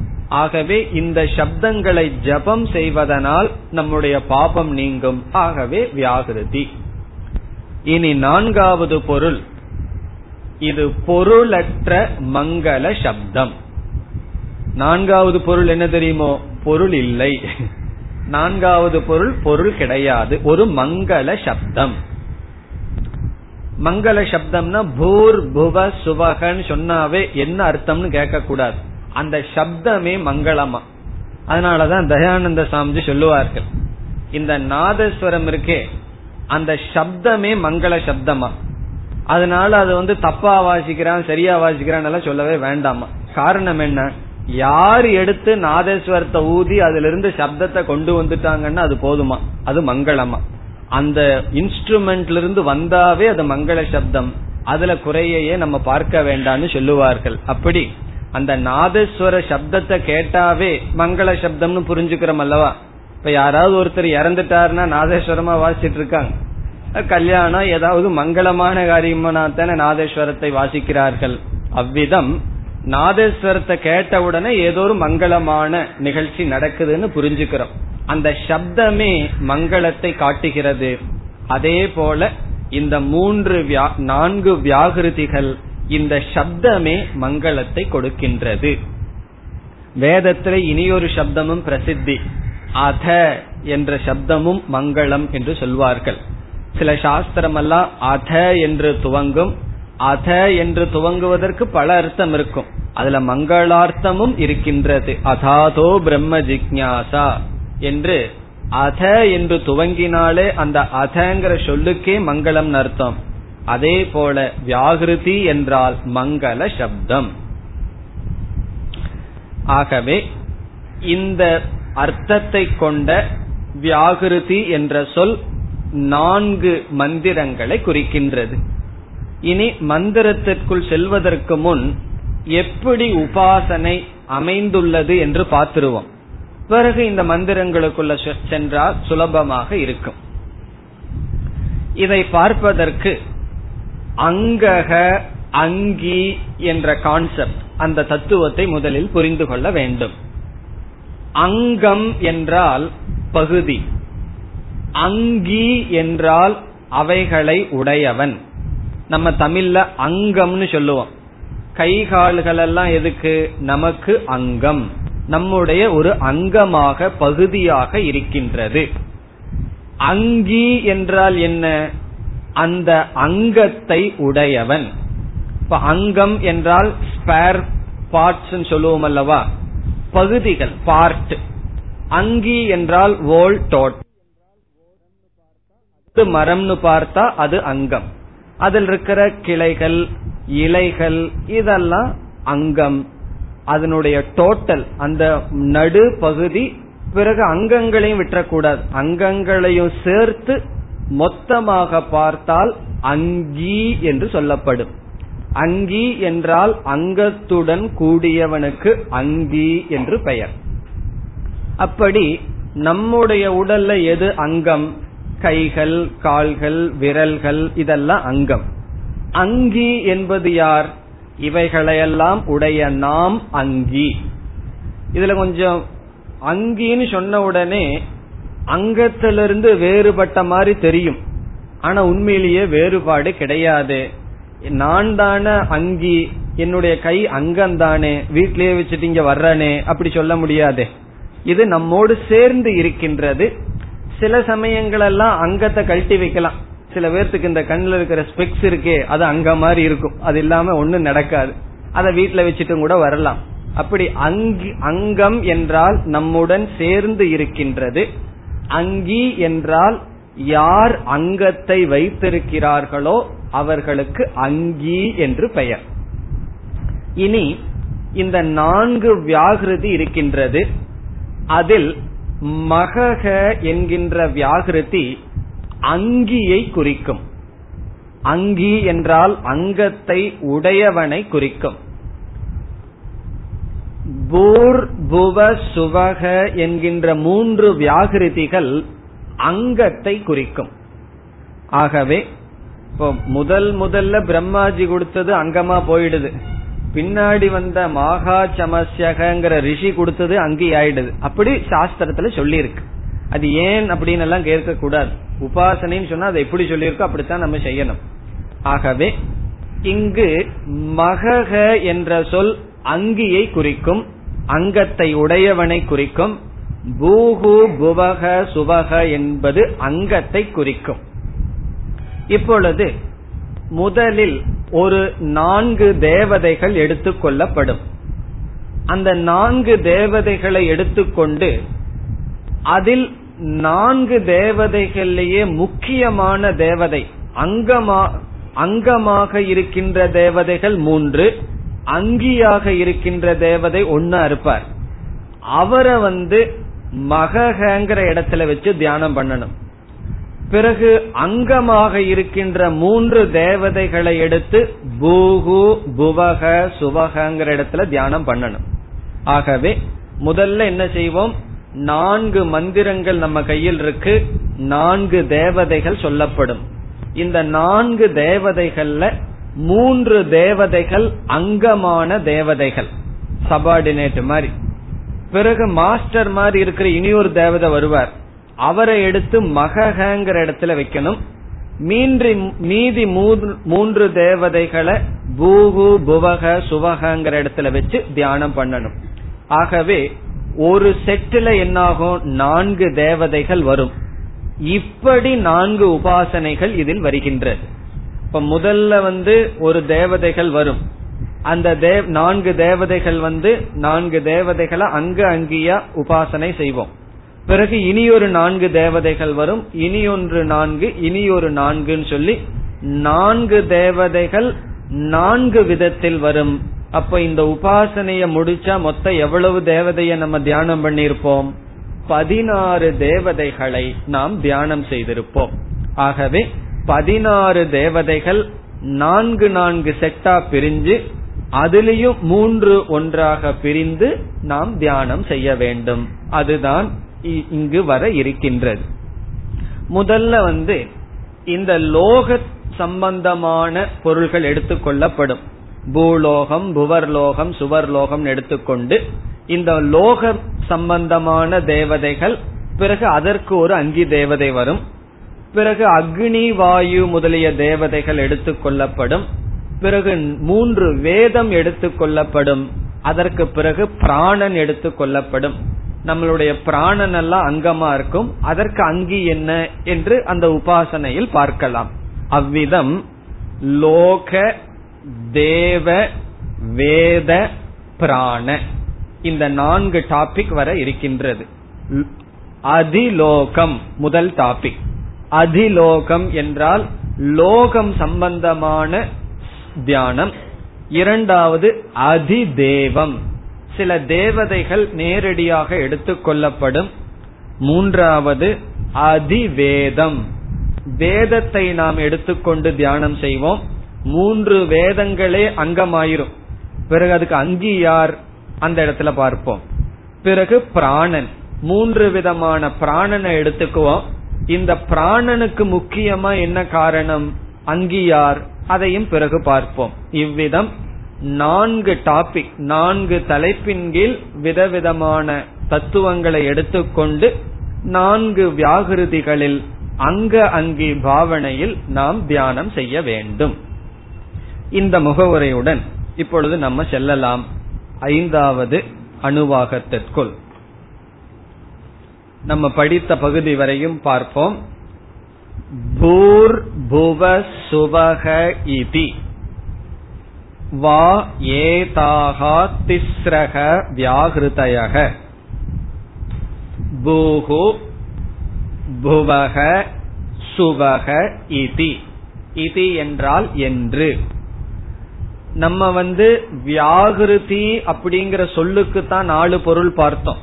ஆகவே இந்த சப்தங்களை ஜபம் செய்வதனால் நம்முடைய பாபம் நீங்கும். ஆகவே வியாகிருதி. இனி நான்காவது பொருள் இது பொருளற்ற மங்கள சப்தம். நான்காவது பொருள் என்ன தெரியுமோ? பொருள் இல்லை. நான்காவது பொருள் பொருள் கிடையாது, ஒரு மங்கள சப்தம். மங்கள சப்தம்னா பூர் புவ சுவகன்னு சொன்னாவே என்ன அர்த்தம்னு கேட்க கூடாது. அந்த சப்தமே மங்களமா. அதனாலதான் தயானந்த சாமிஜி சொல்லுவார்கள், இந்த நாதஸ்வரம் இருக்கே அந்த சப்தமே மங்கள சப்தமா. அதனால அது வந்து தப்பா வாசிக்கிறான் சரியா வாசிக்கிறான் சொல்லவே வேண்டாமா. காரணம் என்ன? யார் எடுத்து நாதேஸ்வரத்தை ஊதி அதுல இருந்து சப்தத்தை கொண்டு வந்துட்டாங்கன்னா அது போதுமா, அது மங்களமா. அந்த இன்ஸ்ட்ருமெண்ட்ல இருந்து வந்தாவே அது மங்கள சப்தம். அதுல குறையே நம்ம பார்க்க வேண்டாம்னு சொல்லுவார்கள். அப்படி அந்த நாதேஸ்வர சப்தத்தை கேட்டாவே மங்கள சப்தம்னு புரிஞ்சுக்கிறோம் அல்லவா. இப்ப யாராவது ஒருத்தர் இறந்துட்டாருன்னா நாதேஸ்வரமா வாசிச்சுட்டு இருக்காங்க. கல்யாணம் ஏதாவது மங்களமான காரியம்னா தானே நாதேஸ்வரத்தை வாசிக்கிறார்கள். அவ்விதம் நாதேஸ்வரத்தை கேட்ட உடனே ஏதோ ஒரு மங்களமான நிகழ்ச்சி நடக்குதுன்னு புரிஞ்சுக்கிறோம். அந்த சப்தமே மங்களத்தை காட்டுகிறது. அதே போல இந்த மூன்று நான்கு வியாகிருதிகள் இந்த சப்தமே மங்களத்தை கொடுக்கின்றது. வேதத்திலே இனியொரு சப்தமும் பிரசித்தி, அத என்ற சப்தமும் மங்களம் என்று சொல்வார்கள். சில சாஸ்திரமெல்லாம் அத என்று துவங்கும். அத என்று துவங்குவதற்கு பல அர்த்தம் இருக்கும். அதுல மங்களார்த்தமும் இருக்கின்றது. அதாதோ பிரம்ம ஜிக்ஞாசா என்று அத என்று துவங்கினாலே அந்த அதங்கிற சொல்லுக்கே மங்களம் அர்த்தம். அதே போல வியாகிருதி என்றால் மங்கள சப்தம். ஆகவே இந்த அர்த்தத்தை கொண்ட வியாகிருதி என்ற சொல் நான்கு மந்திரங்களை குறிக்கின்றது. இனி மந்திரத்திற்குள் செல்வதற்கு முன் எப்படி உபாசனை அமைந்துள்ளது என்று பார்த்திருவோம். பிறகு இந்த மந்திரங்களுக்குள்ள சென்றால் சுலபமாக இருக்கும். இதை பார்ப்பதற்கு அங்கக அங்கி என்ற கான்செப்ட், அந்த தத்துவத்தை முதலில் புரிந்து கொள்ள வேண்டும். அங்கம் என்றால் பகுதி, அங்கி என்றால் அவைகளை உடையவன். நம்ம தமிழ்ல அங்கம்னு சொல்லுவோம். கை கால்கள் எல்லாம் எதுக்கு? நமக்கு அங்கம், நம்முடைய ஒரு அங்கமாக பகுதியாக இருக்கின்றது. அங்கி என்றால் என்ன? அந்த அங்கத்தை உடையவன். இப்ப அங்கம் என்றால் ஸ்பேர் பார்ட்ஸ் சொல்லுவோம் அல்லவா, பகுதிகள், பார்ட். அங்கி என்றால் வோல் டோட். மரம்னு பார்த்தா அது அங்கம், அதில் இருக்கிற கிளைகள் இலைகள் இதெல்லாம் அங்கம். அதனுடைய டோட்டல், அந்த நடு பகுதி. பிறகு அங்கங்களையும் விட்டக்கூடாது, அங்கங்களையும் சேர்த்து மொத்தமாக பார்த்தால் அங்கி என்று சொல்லப்படும். அங்கி என்றால் அங்கத்துடன் கூடியவனுக்கு அங்கி என்று பெயர். அப்படி நம்முடைய உடல்ல எது அங்கம்? கைகள், கால்கள், விரல்கள் இதெல்லாம் அங்கம். அங்கி என்பது யார்? இவைகளையெல்லாம் உடைய நாம் அங்கி. இதுல கொஞ்சம் அங்கின்னு சொன்ன உடனே அங்கத்திலிருந்து வேறுபட்ட மாதிரி தெரியும், ஆனா உண்மையிலேயே வேறுபாடு கிடையாது. நான் தானே அங்கி, என்னுடைய கை அங்கம்தானே, வீட்டிலேயே வச்சுட்டு இங்க வர்றனே, அப்படி சொல்ல முடியாது. இது நம்மோடு சேர்ந்து இருக்கின்றது. சில சமயங்களெல்லாம் அங்கத்தை கழட்டி வைக்கலாம். சில பேர்த்துக்கு இந்த கண்ணில் இருக்கிற ஸ்பெக்ஸ் இருக்கே, அது அங்க மாதிரி இருக்கும், அது இல்லாம ஒன்னும் நடக்காது, அதை வீட்டில் வச்சுட்டும் கூட வரலாம். அப்படி அங்கி, அங்கம் என்றால் நம்முடன் சேர்ந்து இருக்கின்றது. அங்கி என்றால் யார் அங்கத்தை வைத்திருக்கிறார்களோ அவர்களுக்கு அங்கி என்று பெயர். இனி இந்த நான்கு வியாகிருதி இருக்கின்றது. அதில் மகக என்கின்ற வியாகிருதி அங்கியை குறிக்கும். அங்கி என்றால் அங்கத்தை உடையவனை குறிக்கும். பூர் புவ சுவக என்கின்ற மூன்று வியாகிருதிகள் அங்கத்தை குறிக்கும். ஆகவே இப்போ முதல் முதல்ல பிரம்மாஜி கொடுத்தது அங்கமா போயிடுது, பின்னாடி வந்த மகா சமஸ்யகங்கிற ரிஷி கொடுத்தது அங்கி ஆயிடுது. அப்படி சாஸ்திரத்துல சொல்லியிருக்கு. அது ஏன் அப்படின்னு எல்லாம் கேட்க கூடாது. உபாசனைன்னு சொன்னா அது எப்படி சொல்லியிருக்கோ அப்படித்தான் நம்ம செய்யணும். ஆகவே இங்கு மகக என்ற சொல் அங்கியை குறிக்கும், அங்கத்தை உடையவனை குறிக்கும். பூகு புவக சுவக என்பது அங்கத்தை குறிக்கும். இப்பொழுது முதலில் ஒரு நான்கு தேவதைகள் எடுத்துக்கொள்ளப்படும். அந்த நான்கு தேவதைகளை எடுத்துக்கொண்டு அதில் நான்கு தேவதைகளிலேயே முக்கியமான தேவதை, அங்கமா அங்கமாக இருக்கின்ற தேவதைகள் மூன்று, அங்கியாக இருக்கின்ற தேவதை ஒன்னா இருப்பார். அவரை வந்து மகங்கிற இடத்துல வச்சு தியானம் பண்ணணும். பிறகு அங்கமாக இருக்கின்ற மூன்று தேவதைகளை எடுத்து பூகு புவக சுவகங்கிற இடத்துல தியானம் பண்ணணும். ஆகவே முதல்ல என்ன செய்வோம்? நான்கு மந்திரங்கள் நம்ம கையில் இருக்கு, நான்கு தேவதைகள் சொல்லப்படும். இந்த நான்கு தேவதைகள்ல மூன்று தேவதைகள் அங்கமான தேவதைகள், சபார்டினேட் மாதிரி. பிறகு மாஸ்டர் மாதிரி இருக்கிற இனியொரு தேவதை வருவார், அவரை எடுத்து மகங்கிற இடத்துல வைக்கணும். மீதி மூன்று தேவதைகளை பூகு புவக சுவகங்கிற இடத்துல வச்சு தியானம் பண்ணணும். ஆகவே ஒரு செட்டுல என்னாகும்? நான்கு தேவதைகள் வரும். இப்படி நான்கு உபாசனைகள் இதில் வருகின்றது. இப்ப முதல்ல வந்து ஒரு தேவதைகள் வரும். அந்த நான்கு தேவதைகள் வந்து நான்கு தேவதைகளை அங்க அங்கியா உபாசனை செய்வோம். பிறகு இனியொரு நான்கு தேவதைகள் வரும், இனியொன்று நான்கு, இனியொரு நான்குன்னு சொல்லி நான்கு தேவதைகள் நான்கு விதத்தில் வரும். அப்ப இந்த உபாசனைய முடிச்சா மொத்தம் எவ்வளவு தேவதைய நம்ம தியானம் பண்ணிருப்போம்? பதினாறு தேவதைகளை நாம் தியானம் செய்திருப்போம். ஆகவே பதினாறு தேவதைகள் நான்கு நான்கு செட்டா பிரிஞ்சு அதிலேயும் மூன்று ஒன்றாக பிரிந்து நாம் தியானம் செய்ய வேண்டும். அதுதான் இங்கு வர இருக்கின்றது. முதல்ல வந்து இந்த லோக சம்பந்தமான பொருள்கள் எடுத்துக்கொள்ளப்படும். பூலோகம், புவர்லோகம், சுவர்லோகம் எடுத்துக்கொண்டு இந்த லோக சம்பந்தமான தேவதைகள், பிறகு அதற்கு ஒரு அங்கி தேவதை வரும், பிறகு அக்னி வாயு முதலிய தேவதைகள் எடுத்துக்கொள்ளப்படும், பிறகு மூன்று வேதம் எடுத்துக்கொள்ளப்படும், அதற்கு பிறகு பிராணன் எடுத்துக்கொள்ளப்படும். நம்மளுடைய பிராணன் எல்லாம் அங்கமா இருக்கும், அதற்கு அங்கி என்ன என்று அந்த உபாசனையில் பார்க்கலாம். அவ்விதம் லோக, தேவ, வேத, பிராண இந்த நான்கு டாபிக் வர இருக்கின்றது. அதிலோகம் முதல் டாபிக். அதிலோகம் என்றால் லோகம் சம்பந்தமான தியானம். இரண்டாவது அதிதேவம், சில தேவதைகள் நேரடியாக எடுத்துக்கொள்ளப்படும். மூன்றாவது அதிவேதம், வேதத்தை நாம் எடுத்துக்கொண்டு தியானம் செய்வோம். மூன்று வேதங்களே அங்கமாயிரும். பிறகு அதுக்கு அங்கி யார் அந்த இடத்துல பார்ப்போம். பிறகு பிராணன், மூன்று விதமான பிராணனை எடுத்துக்குவோம். இந்த பிராணனுக்கு முக்கியமா என்ன காரணம், அங்கியார், அதையும் பிறகு பார்ப்போம். இவ்விதம் நான்கு டாபிக், நான்கு தலைப்பின் கீழ் விதவிதமான தத்துவங்களை எடுத்துக்கொண்டு நான்கு வியாகிருதிகளில் அங்க அங்கி பாவனையில் நாம் தியானம் செய்ய வேண்டும். இந்த முகவுரையுடன் இப்பொழுது நம்ம செல்லலாம் ஐந்தாவது அணுவாகத்திற்குள். நம்ம படித்த பகுதி வரையும் பார்ப்போம். பூர் புவ சுவஹ இதி வா ஏதாஹா திஸ்ரஹ வியாஹ்ருதயஹ பூஹு புவஹ சுவஹ இதி. இதி என்றால் என்று. நம்ம வந்து வியாகிருதி அப்படிங்கிற சொல்லுக்குத்தான் நாலு பொருள் பார்த்தோம்.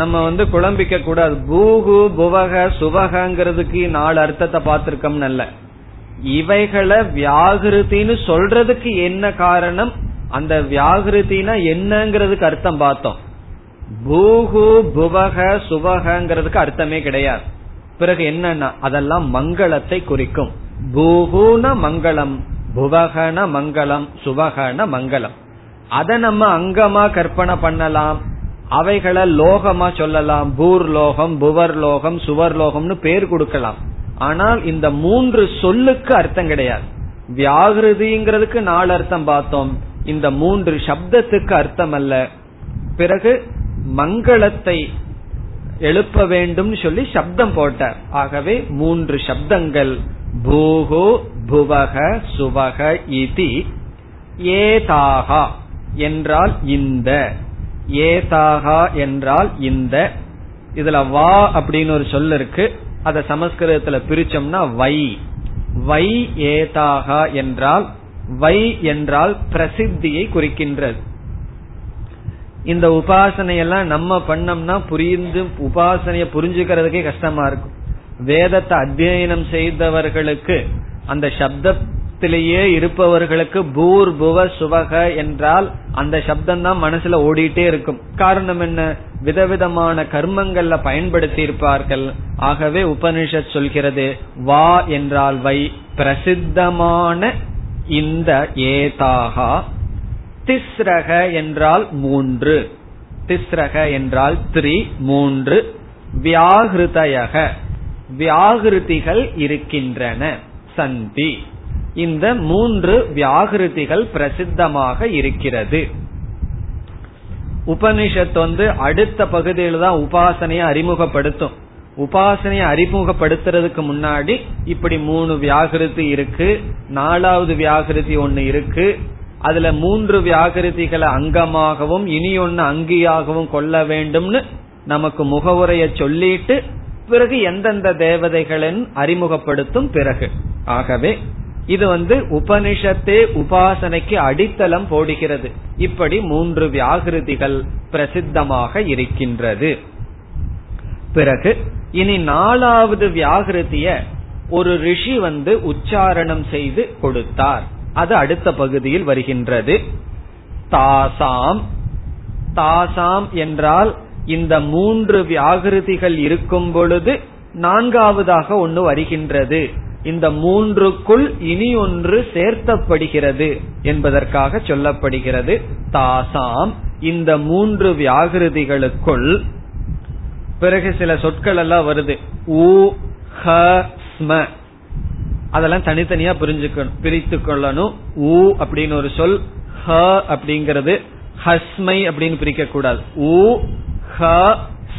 நம்ம வந்து குழம்பிக்க கூடாது. பூகு புவக சுவகங்கிறதுக்கு நாலு அர்த்தத்தை பார்த்திருக்கோம். நல்ல இவைகளை வியாகிருத்தின்னு சொல்றதுக்கு என்ன காரணம், அந்த வியாகிருத்தினா என்னங்கிறதுக்கு அர்த்தம் பார்த்தோம். பூகு புவக சுவகங்கிறதுக்கு அர்த்தமே கிடையாது. பிறகு என்னன்னா அதெல்லாம் மங்களத்தை குறிக்கும். பூகுன மங்களம், புவகன மங்களம், சுவகன மங்களம். அதை நம்ம அங்கமா கற்பனை பண்ணலாம், அவைகளை லோகமா சொல்லலாம். பூர்லோகம், புவர்லோகம், சுவர்லோகம்னு பேர் கொடுக்கலாம். ஆனால் இந்த மூன்று சொல்லுக்கு அர்த்தம் கிடையாது. வியாகிருதிங்கிறதுக்கு நாலு அர்த்தம் பார்த்தோம், இந்த மூன்று சப்தத்துக்கு அர்த்தம் அல்ல. பிறகு மங்களத்தை எழுப்ப வேண்டும் சொல்லி சப்தம் போட்டார். ஆகவே மூன்று சப்தங்கள் பூகு புவக சுவக இதி. ஏதாகா என்றால் இந்த, ஏதாகா என்றால் இந்த. இதுல வா அப்படின்னு ஒரு சொல் இருக்கு, அத சமஸ்கிருதத்துல பிரிச்சோம்னா வை. வை ஏதாகா என்றால், வை என்றால் பிரசித்தியை குறிக்கின்றது. இந்த உபாசனையெல்லாம் நம்ம பண்ணோம்னா புரிந்து உபாசனைய புரிஞ்சுக்கிறதுக்கே கஷ்டமா இருக்கும். வேதத்தை அத்தியனம் செய்தவர்களுக்கு, அந்த சப்தத்திலேயே இருப்பவர்களுக்கு பூர் புவ சுவக என்றால் அந்த சப்தம் தான் மனசுல ஓடிட்டே இருக்கும். காரணம் என்ன, விதவிதமான கர்மங்கள்ல பயன்படுத்தி இருப்பார்கள். ஆகவே உபனிஷத் சொல்கிறது வா என்றால் வை, பிரசித்தமான இந்த ஏதாகா. திஸ்ரக என்றால் மூன்று, திஸ்ரக என்றால் த்ரீ மூன்று. வியாகிருதயக வியாகிருதிகள் இருக்கின்றன, சந்தி. இந்த மூன்று வியாகிருதிகள் பிரசித்தமாக இருக்கிறது. உபனிஷத் வந்து அடுத்த பகுதியில் தான் உபாசனையை அறிமுகப்படுத்தும். உபாசனையை அறிமுகப்படுத்துறதுக்கு முன்னாடி இப்படி மூணு வியாகிருதி இருக்கு, நாலாவது வியாகிருதி ஒன்னு இருக்கு. அதுல மூன்று வியாகிருதிகளை அங்கமாகவும் இனி ஒன்னு அங்கியாகவும் கொள்ள வேண்டும்னு நமக்கு முகவுரைய சொல்லிட்டு பிறகு எந்தெந்த தேவதைகளின் அறிமுகப்படுத்தும் பிறகு. ஆகவே இது வந்து உபனிஷத்தே உபாசனைக்கு அடித்தளம் போடுகிறது. இப்படி மூன்று வியாகிருதிகள் பிரசித்தமாக இருக்கின்றது. பிறகு இனி நாலாவது வியாகிருதிய ஒரு ரிஷி வந்து உச்சாரணம் செய்து கொடுத்தார். அது அடுத்த பகுதியில் வருகின்றது. தாசாம், தாசாம் என்றால் இந்த மூன்று வியாகிருதிகள் இருக்கும் பொழுது நான்காவதாக ஒன்று வருகின்றது. இந்த மூன்றுக்குள் இனி ஒன்று சேர்க்கப்படுகிறது என்பதற்காக சொல்லப்படுகிறது தாசாம். இந்த மூன்று வியாகிருதிகளுக்குள் பிறகு சில சொற்கள் எல்லாம் வருது. உ, ஹ, ஸ்ம, அதெல்லாம் தனித்தனியா புரிஞ்சுக்கணும், பிரித்து கொள்ளணும். உ அப்படின்னு ஒரு சொல், ஹ அப்படிங்கிறது ஹஸ்மை அப்படின்னு பிரிக்க கூடாது. உ, ஹ,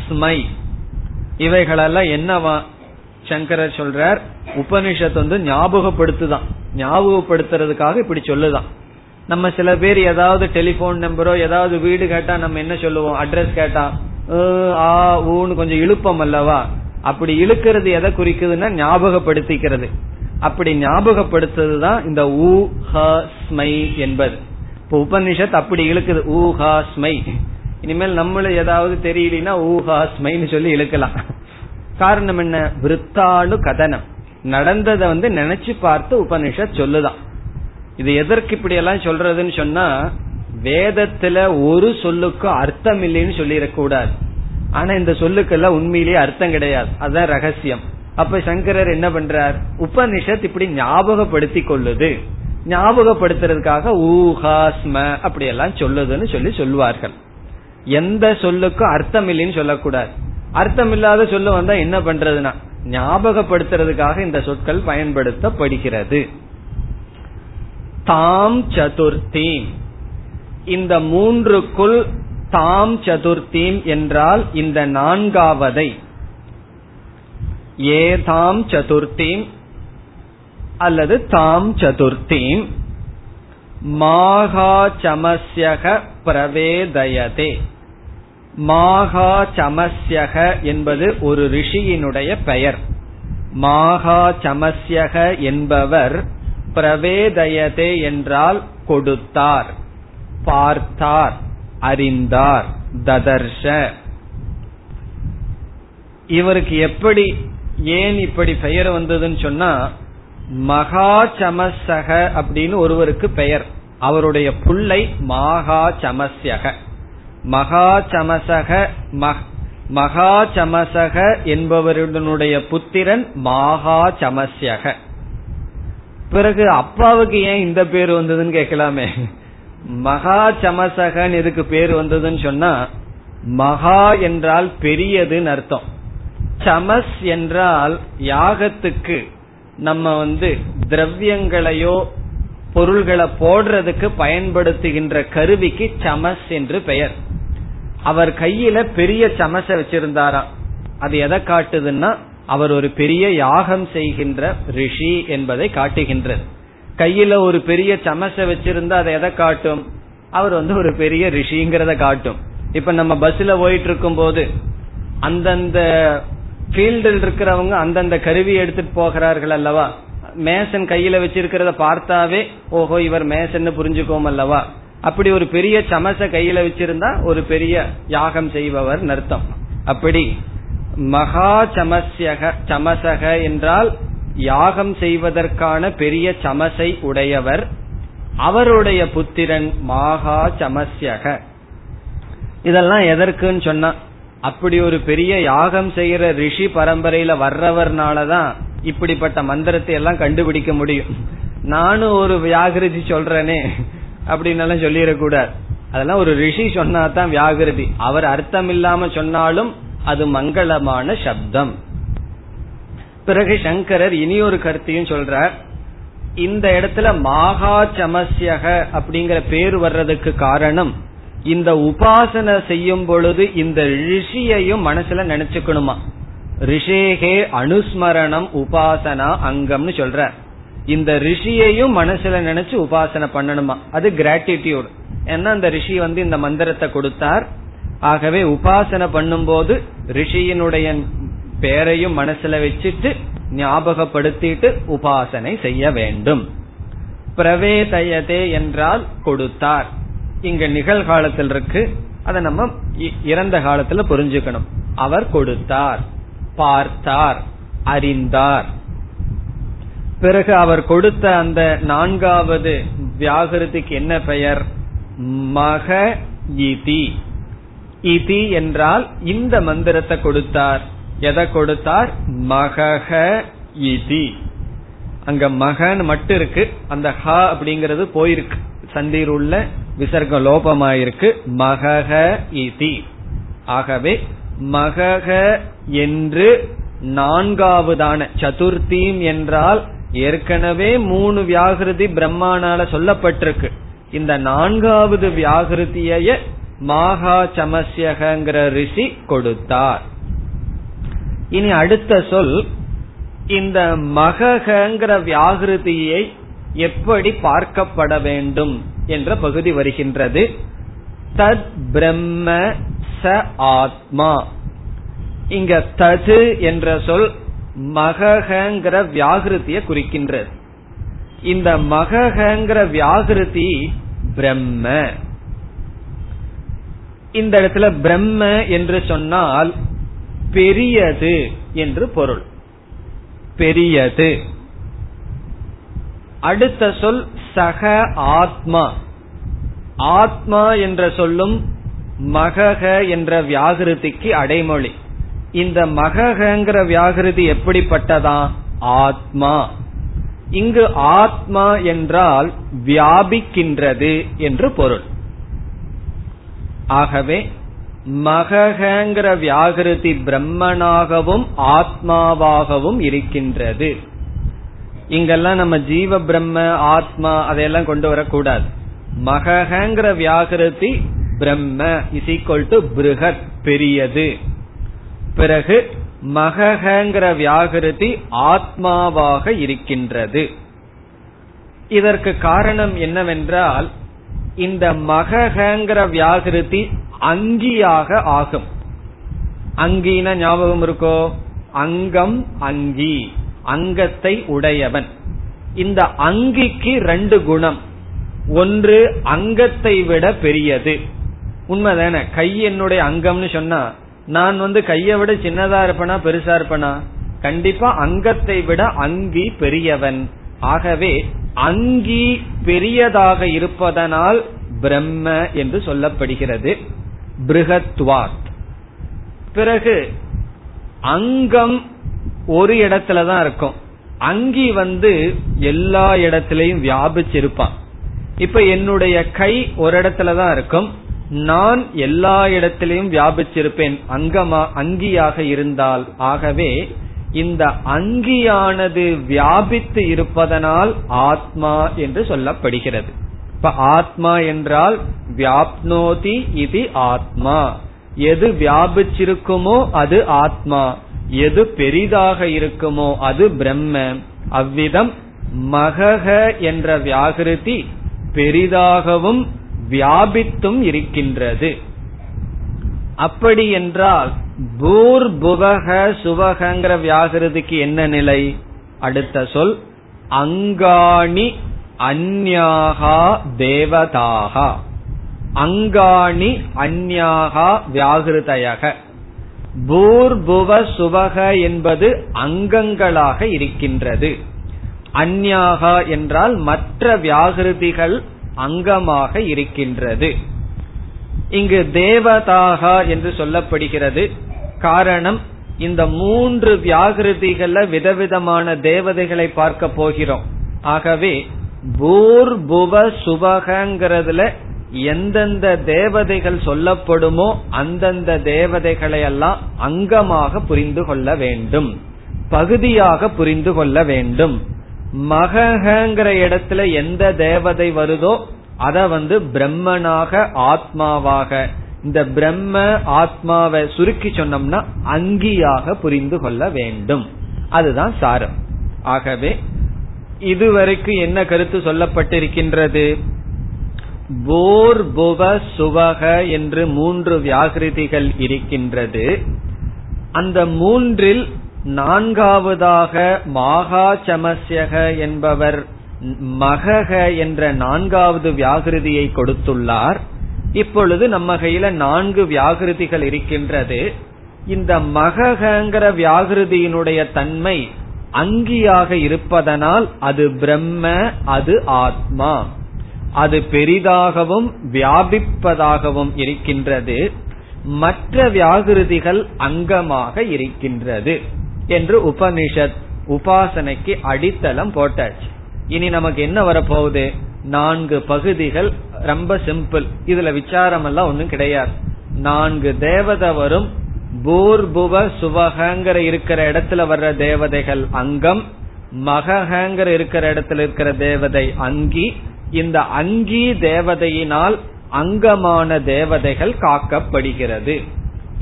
ஸ்மை இவைகளெல்லாம் என்னவா சங்கரர் சொல்றார், உபனிஷத்து வந்து ஞாபகப்படுத்துதான், ஞாபகப்படுத்துறதுக்காக இப்படி சொல்லுதான். நம்ம சில பேர் ஏதாவது டெலிபோன் நம்பரோ ஏதாவது வீடு கேட்டா நம்ம என்ன சொல்லுவோம், அட்ரஸ் கேட்டா ஆ ஊன்னு கொஞ்சம் இழுப்பம் அல்லவா. அப்படி இழுக்கிறது எதை குறிக்குதுன்னா ஞாபகப்படுத்திக்கிறது. அப்படி ஞாபகப்படுத்துறதுதான் இந்த ஊ, ஹ, ஸ்மை என்பது. இப்ப உபனிஷத் அப்படி இழுக்குது, ஊ, ஹ, ஸ்மை. இனிமேல் நம்மள ஏதாவது தெரியலனா ஊ, ஹ, ஸ்மைன்னு சொல்லி இழுக்கலாம். காரணம் என்ன, விருத்தாளு கதனம், நடந்ததை வந்து நினைச்சு பார்த்து உபனிஷத் சொல்லுதான். இது எதற்கு இப்படி எல்லாம் சொல்றதுன்னு சொன்னா, வேதத்துல ஒரு சொல்லுக்கு அர்த்தம் இல்லைன்னு சொல்லிடக்கூடாது. ஆனா இந்த சொல்லுக்கெல்லாம் உண்மையிலேயே அர்த்தம் கிடையாது, அதான் ரகசியம். அப்ப சங்கரர் என்ன பண்றார், உபனிஷத் இப்படி ஞாபகப்படுத்தி கொள்ளுது, ஞாபகப்படுத்துறதுக்காக ஊஹா ஸ்ம அப்படி எல்லாம் சொல்லுதுன்னு சொல்லி சொல்வார்கள். எந்த சொல்லுக்கும் அர்த்தம் இல்லைன்னு சொல்லக்கூடாது. அர்த்தம் இல்லாத சொல்லு வந்தா என்ன பண்றதுன்னா ஞாபகப்படுத்துறதுக்காக இந்த சொற்கள் பயன்படுத்தப்படுகிறது. தாம் சதுர்த்தீம், இந்த மூன்றுக்குள் தாம் சதுர்த்தீம் என்றால் இந்த நான்காவதை. ஏ தாம் சதுர்த்தீம் அல்லது தாம் சதுர்த்தீம் மாகா சமஸ்யக பிரவேதயதே. மாகா சமஸ்யக என்பது ஒரு ரிஷியினுடைய பெயர். மாகா சமஸ்யக என்பவர் பிரவேதயதே என்றால் கொடுத்தார், பார்த்தார், அறிந்தார். ததர்ஷ, இவருக்கு எப்படி ஏன் இப்படி பெயர் வந்ததுன்னு சொன்னா, மகா சமஸ்யக அப்படின்னு ஒருவருக்கு பெயர், அவருடைய புள்ளை மாகா சமஸ்யக. மகா சமசக, மகா சமசக என்பவருடைய புத்திரன் மாகா சமஸ்யக. பிறகு அப்பாவுக்கு ஏன் இந்த பேர் வந்ததுன்னு கேட்கலாமே. மகா சமசகன் எதுக்கு பேர் வந்ததுன்னு சொன்னா, மகா என்றால் பெரியதுன்னு அர்த்தம், சமஸ் என்றால் யாகத்துக்கு நம்ம வந்து திரவியங்களையோ பொருள்களை போடுறதுக்கு பயன்படுத்துகின்ற கருவிக்கு சமஸ் என்று பெயர். அவர் கையில பெரிய சமச வச்சிருந்தாராம். அது எதை காட்டுதுன்னா, அவர் ஒரு பெரிய யாகம் செய்கின்ற ரிஷி என்பதை காட்டுகின்றது. கையில ஒரு பெரிய சமச வச்சிருந்தா அதை எதை காட்டும், அவர் வந்து ஒரு பெரிய ரிஷிங்கிறத காட்டும். இப்ப நம்ம பஸ்ல போயிட்டு இருக்கும் போது அந்தந்த ஃபீல்டில் இருக்கிறவங்க அந்தந்த கருவி எடுத்துட்டு போகிறார்கள் அல்லவா. மேசன் கையில வச்சிருக்கிறத பார்த்தாவே ஓஹோ இவர் மேசன்னு புரிஞ்சுக்கோம் அல்லவா. அப்படி ஒரு பெரிய சமச கையில வச்சிருந்தா ஒரு பெரிய யாகம் செய்பவர் அர்த்தம். அப்படி மகா சமஸ்யக, சமசக என்றால் யாகம் செய்வதற்கான பெரிய சமசை உடையவர், அவருடைய புத்திரன் மகா சமஸ்யக. இதெல்லாம் எதற்குன்னு சொன்னா, அப்படி ஒரு பெரிய யாகம் செய்யற ரிஷி பரம்பரையில வர்றவர்னாலதான் இப்படிப்பட்ட மந்திரத்தை எல்லாம் கண்டுபிடிக்க முடியும். நானும் ஒரு வியாகிருதி சொல்றேனே அப்படின்னாலும் சொல்லிடக்கூடாது. அதெல்லாம் ஒரு ரிஷி சொன்னாதான் வியாகிருதி. அவர் அர்த்தம் இல்லாம சொன்னாலும் அது மங்களமான சப்தம். பிறகு சங்கரர் இனி ஒரு கருத்தையும் சொல்றார். இந்த இடத்துல மகா சமஸ்யக அப்படிங்கிற பேர் வர்றதுக்கு காரணம், இந்த உபாசனை செய்யும் பொழுது இந்த ரிஷியையும் மனசுல நினைச்சுக்கணுமா. ரிஷேகே அனுஸ்மரணம் உபாசனா அங்கம்னு சொல்ற, இந்த ரிஷியையும் மனசுல நினைச்சு உபாசனை பண்ணணுமா. அது கிராட்டிடியூட். ஏன்னா அந்த ரிஷி வந்து இந்த மந்திரத்தை கொடுத்தார். ஆகவே உபாசனை பண்ணும் போது ரிஷியினுடைய பேரையும் மனசுல வச்சுட்டு ஞாபகப்படுத்திட்டு உபாசனை செய்ய வேண்டும். பிரவேதயதே என்றால் கொடுத்தார். இங்க நிகழ்காலத்தில் இருக்கு, அதை நம்ம இறந்த காலத்துல புரிஞ்சுக்கணும். அவர் கொடுத்தார், பார்த்தார், அறிந்தார். பிறகு அவர் கொடுத்த அந்த நான்காவது வியாகிருதிக்கு என்ன பெயர்? மக இதி. இதி என்றால் இந்த மந்திரத்தை கொடுத்தார். எதை கொடுத்தார்? மகஹ இதி. அங்க மகன் மட்டும் இருக்கு, அந்த ஹ அப்படிங்கிறது போயிருக்கு, சந்தியில் உள்ள விசர்க்க லோபமாயிருக்கு. மகஹ இதி. ஆகவே மகஹ என்று நான்காவதான சதுர்த்தீம் என்றால் ஏற்கனவே மூணு வியாகிருதி பிரம்மானால சொல்லப்பட்டிருக்கு. இந்த நான்காவது வியாகிருதியை மகா சமஸ்யகங்கிற ரிஷி கொடுத்தார். இனி அடுத்த சொல், இந்த மகங்கிற வியாகிருதியை எப்படி பார்க்கப்பட வேண்டும் என்ற பகுதி வருகின்றது. தத் பிரம்ம ச ஆத்மா. இங்க தது என்ற சொல் மகங்கிற வியாகிருதியை குறிக்கின்றது. இந்த மகங்கிற வியாகிருதி பிரம்ம. இந்த இடத்துல பிரம்ம என்று சொன்னால் பெரியது என்று பொருள். பெரியது. அடுத்த சொல் சக ஆத்மா. ஆத்மா என்ற சொல்லும் மகஹ என்ற வியாகிருதிக்கு அடைமொழி. இந்த மகஹங்கிற வியாகிருதி எப்படிப்பட்டதா? ஆத்மா. இங்கு ஆத்மா என்றால் வியாபிக்கின்றது என்று பொருள். ஆகவே மகங்கிற வியாகிருதி பிரம்மனாகவும் ஆத்மாவாகவும் இருக்கின்றது. இங்கெல்லாம் நம்ம ஜீவ பிரம்ம ஆத்மா அதையெல்லாம் கொண்டு வரக்கூடாது. மகங்கிற வியாகிருதி பிரம்ம இஸ் ஈக்வல் டு பிருஹத், பெரியது. பிறகு மகங்கிற வியாகிருதி ஆத்மாவாக இருக்கின்றது. இதற்கு காரணம் என்னவென்றால் இந்த மகங்கிற வியாகிருதி அங்கியாக ஆகும். அங்கின ஞாபகம் இருக்கோ? அங்கம் அங்கி, அங்கத்தை உடையவன். இந்த அங்கிக்கு ரெண்டு குணம். ஒன்று அங்கத்தை விட பெரியது. உண்மைதான? கை என்னுடைய அங்கம்னு சொன்னா நான் வந்து கையை விட சின்னதா இருப்பனா பெருசா இருப்பனா? கண்டிப்பா அங்கத்தை விட அங்கி பெரியவன். ஆகவே அங்கி பெரியதாக இருப்பதனால் பிரம்ம என்று சொல்லப்படுகிறது. பிருஹத்வாத். பிறகு அங்கம் ஒரு இடத்துலதான் இருக்கும், அங்கி வந்து எல்லா இடத்திலையும் வியாபிச்சிருப்பான். இப்ப என்னுடைய கை ஒரு இடத்துலதான் இருக்கும், நான் எல்லா இடத்திலையும் வியாபிச்சிருப்பேன் அங்கமா அங்கியாக இருந்தால். ஆகவே இந்த அங்கியானது வியாபித்து இருப்பதனால் ஆத்மா என்று சொல்லப்படுகிறது. இப்ப ஆத்மா என்றால் வியாப்னோதி இது ஆத்மா. எது வியாபிச்சிருக்குமோ அது ஆத்மா, எது பெரிதாக இருக்குமோ அது பிரம்ம. அவ்விதம் மகஹ என்ற வியாகிருதி பெரிதாகவும் வியாபித்தும் இருக்கின்றது. அப்படி என்றால் பூர் புவக சுவகங்கிற வியாகிருதிக்கு என்ன நிலை? அடுத்த சொல் அங்காணி அந்யாகா தேவதாகா. அங்காணி அந்யாகா வியாகிருதயக. பூர் புவ சுவக என்பது அங்கங்களாக இருக்கின்றது. அந்யாகா என்றால் மற்ற வியாகிருதிகள் அங்கமாக இருக்கின்றது. இங்கு தேவதாகா என்று சொல்லப்படுகிறது. காரணம், இந்த மூன்று வியாகிருதிகள்ல விதவிதமான தேவதைகளை பார்க்க போகிறோம். ஆகவே பூர் புவ சுபகங்கிறதுல எந்தெந்த தேவதைகள் சொல்லப்படுமோ அந்தந்த தேவதைகளை எல்லாம் அங்கமாக புரிந்து கொள்ள வேண்டும், பகுதியாக புரிந்து கொள்ள வேண்டும். மகங்கிற இடத்துல எந்த தேவதை வருதோ அத வந்து பிரம்மனாக ஆத்மாவாக, இந்த பிரம்ம ஆத்மாவை சுருக்கி சொன்னோம்னா அங்கியாக புரிந்து கொள்ள வேண்டும். அதுதான் சாரம். ஆகவே இதுவரைக்கும் என்ன கருத்து சொல்லப்பட்டிருக்கின்றது? போர் புவ சுவக என்று மூன்று வியாகிருதிகள் இருக்கின்றது. அந்த மூன்றில் நான்காவதாக மகா சமஸ்யக என்பவர் மகஹ என்ற நான்காவது வியாகிருதியை கொடுத்துள்ளார். இப்பொழுது நம்ம கையில நான்கு வியாகிருதிகள் இருக்கின்றது. இந்த மகங்கிற வியாகிருதியினுடைய தன்மை அங்கியாக இருப்பதனால் அது பிரம்ம, அது ஆத்மா, அது பெரிதாகவும் வியாபிப்பதாகவும் இருக்கின்றது. மற்ற வியாகிருதிகள் அங்கமாக இருக்கின்றது என்று உபனிஷத் உபாசனைக்கு அடித்தளம் போட்டாச்சு. இனி நமக்கு என்ன வரப்போகுது? நான்கு பகுதிகள். ரொம்ப சிம்பிள், இதுல விசாரம் எல்லாம் ஒண்ணும் கிடையாது. நான்கு தேவதை வரும். பூர்புவ சுவஹங்கிற இருக்கிற இடத்துல வர்ற தேவதைகள் அங்கம், மகஹங்கிற இருக்கிற இடத்துல இருக்கிற தேவதை அங்கி. இந்த அங்கி தேவதையினால் அங்கமான தேவதைகள் காக்கப்படுகிறது.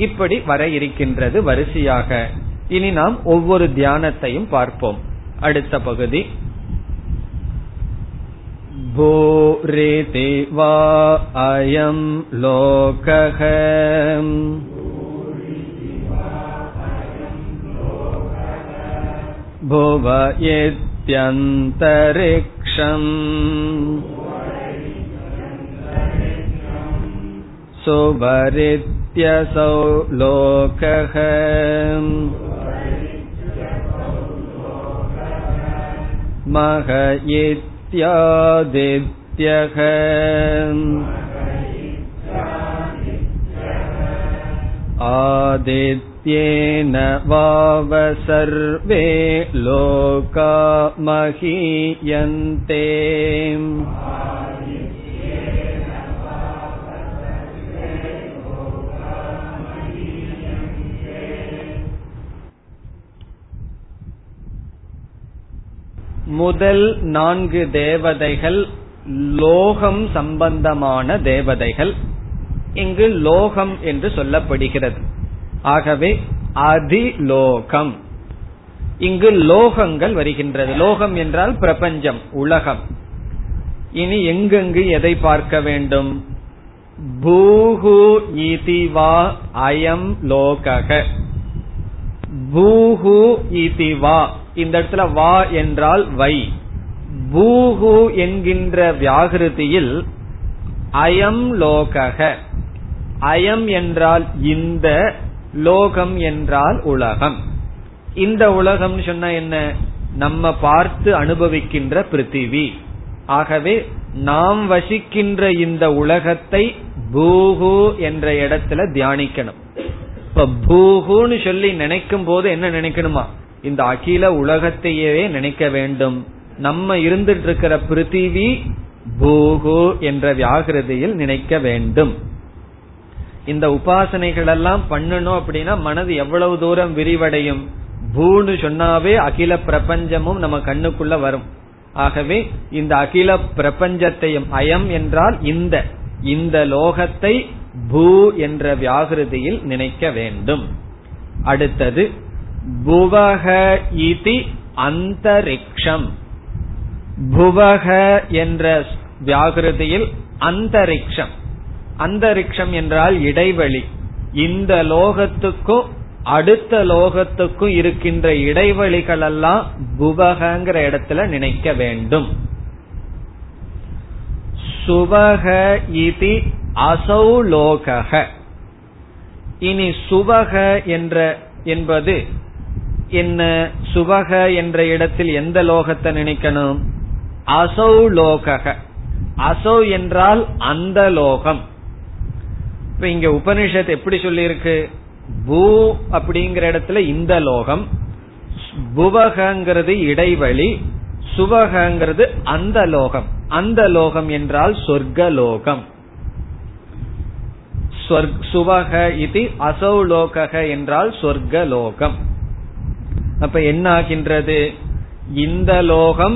இப்படி வர இருக்கின்றது வரிசையாக. இனி நாம் ஒவ்வொரு தியானத்தையும் பார்ப்போம். அடுத்த பகுதி பூரிதி வா அயம் லோகம் புவ யத்யந்தரிக்ஷம் சுவரித்யசௌ லோகம் மஹயித்யாதித்யகம் ஆதித்ய யேன வாவ சர்வே லோகா மஹீயந்தே. முதல் நான்கு தேவதைகள் லோகம் சம்பந்தமான தேவதைகள். இங்கு லோகம் என்று சொல்லப்படுகிறது. ஆகவே அதிலோகம், இங்கு லோகங்கள் வருகின்றது. லோகம் என்றால் பிரபஞ்சம், உலகம். இனி எங்கெங்கு எதை பார்க்க வேண்டும்? பூஹு இதிவா அயம் லோகக. பூஹு இதிவா, இந்த இடத்துல வா என்றால் வை. பூஹு என்கின்ற வியாகிருதியில் அயம் லோகக. அயம் என்றால் இந்த, லோகம் என்றால் உலகம். இந்த உலகம் சொன்னா என்ன? நம்ம பார்த்து அனுபவிக்கின்ற பிருத்திவி. ஆகவே நாம் வசிக்கின்ற இந்த உலகத்தை பூஹு என்ற இடத்துல தியானிக்கணும். இப்ப பூஹுன்னு சொல்லி நினைக்கும் போது என்ன நினைக்கணுமா? இந்த அகில உலகத்தையே நினைக்க வேண்டும். நம்ம இருந்துட்டு இருக்கிற பிருத்திவி பூஹு என்ற வியாகிருதியில் நினைக்க வேண்டும். இந்த உபாசனைகள் எல்லாம் பண்ணணும் அப்படின்னா மனது எவ்வளவு தூரம் விரிவடையும்? பூன்னு சொன்னாவே அகில பிரபஞ்சமும் நம்ம கண்ணுக்குள்ள வரும். ஆகவே இந்த அகில பிரபஞ்சத்தையும், அயம் என்றால் இந்த, இந்த லோகத்தை பூ என்ற வியாகிருதியில் நினைக்க வேண்டும். அடுத்தது புவஹ இதி அந்தரிக்ஷம். புவஹ என்ற வியாகிருதியில் அந்தரிக்ஷம். அந்தரிக்ஷம் என்றால் இடைவெளி. இந்த லோகத்துக்கும் அடுத்த லோகத்துக்கும் இருக்கின்ற இடைவெளிகள் எல்லாம் புவகங்கிற இடத்துல நினைக்க வேண்டும். சுவக இதி அசௌ லோகக. இனி சுவக என்ற என்பது என்ன? சுவக என்ற இடத்தில் எந்த லோகத்தை நினைக்கணும்? அசௌ லோகக. அசௌ என்றால் அந்த லோகம். இங்க உபனிஷத் எப்படி சொல்லி இருக்கு? பூ அப்படிங்கிற இடத்துல இந்த லோகம், புவகங்கிறது இடைவெளி, சுவகங்கிறது அந்த லோகம். அந்த லோகம் என்றால் சொர்க்கலோகம். சுவக இது அசௌ லோகக என்றால் சொர்க்கலோகம். அப்ப என்ன ஆகின்றது? இந்த லோகம்,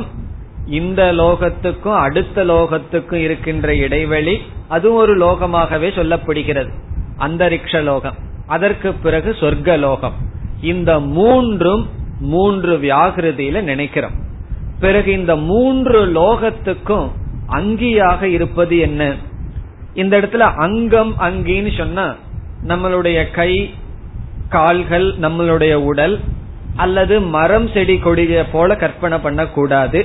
இந்த லோகத்துக்கும் அடுத்த லோகத்துக்கும் இருக்கின்ற இடைவெளி அதுவும் ஒரு லோகமாகவே சொல்லப்படுகிறது, அந்தரிக்ஷ லோகம். அதற்கு பிறகு சொர்க்க லோகம். இந்த மூன்றும் மூன்று வியாகிருதியில நினைக்கிறோம். பிறகு இந்த மூன்று லோகத்துக்கும் அங்கியாக இருப்பது என்ன? இந்த இடத்துல அங்கம் அங்கின்னு சொன்னா நம்மளுடைய கை, கால்கள், நம்மளுடைய உடல் அல்லது மரம், செடி, கொடியை போல கற்பனை பண்ணக்கூடாது.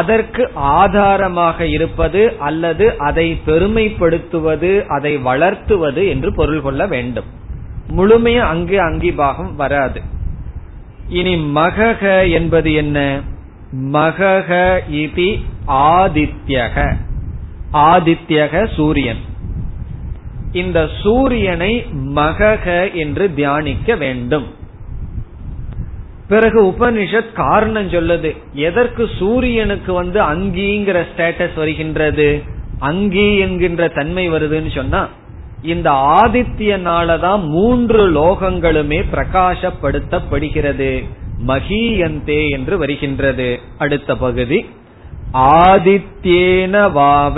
அதற்கு ஆதாரமாக இருப்பது அல்லது அதை பெருமைப்படுத்துவது, அதை வளர்த்துவது என்று பொருள் கொள்ள வேண்டும். முழுமையா அங்கு அங்கிபாகம் வராது. இனி மகக என்பது என்ன? மகக இதி ஆதித்யக, ஆதித்யக சூரியன். இந்த சூரியனை மகக என்று தியானிக்க வேண்டும். பிறகு உபனிஷத் காரணம் சொல்லுது, எதற்கு சூரியனுக்கு வந்து அங்கிங்கிற ஸ்டேட்டஸ் வருகின்றது, அங்கி என்கின்ற தன்மை வருதுன்னு சொன்னா, இந்த ஆதித்யனாலதான் மூன்று லோகங்களுமே பிரகாசப்படுத்தப்படுகிறது, மகியந்தே என்று வருகின்றது. அடுத்த பகுதி ஆதித்யேன வாவ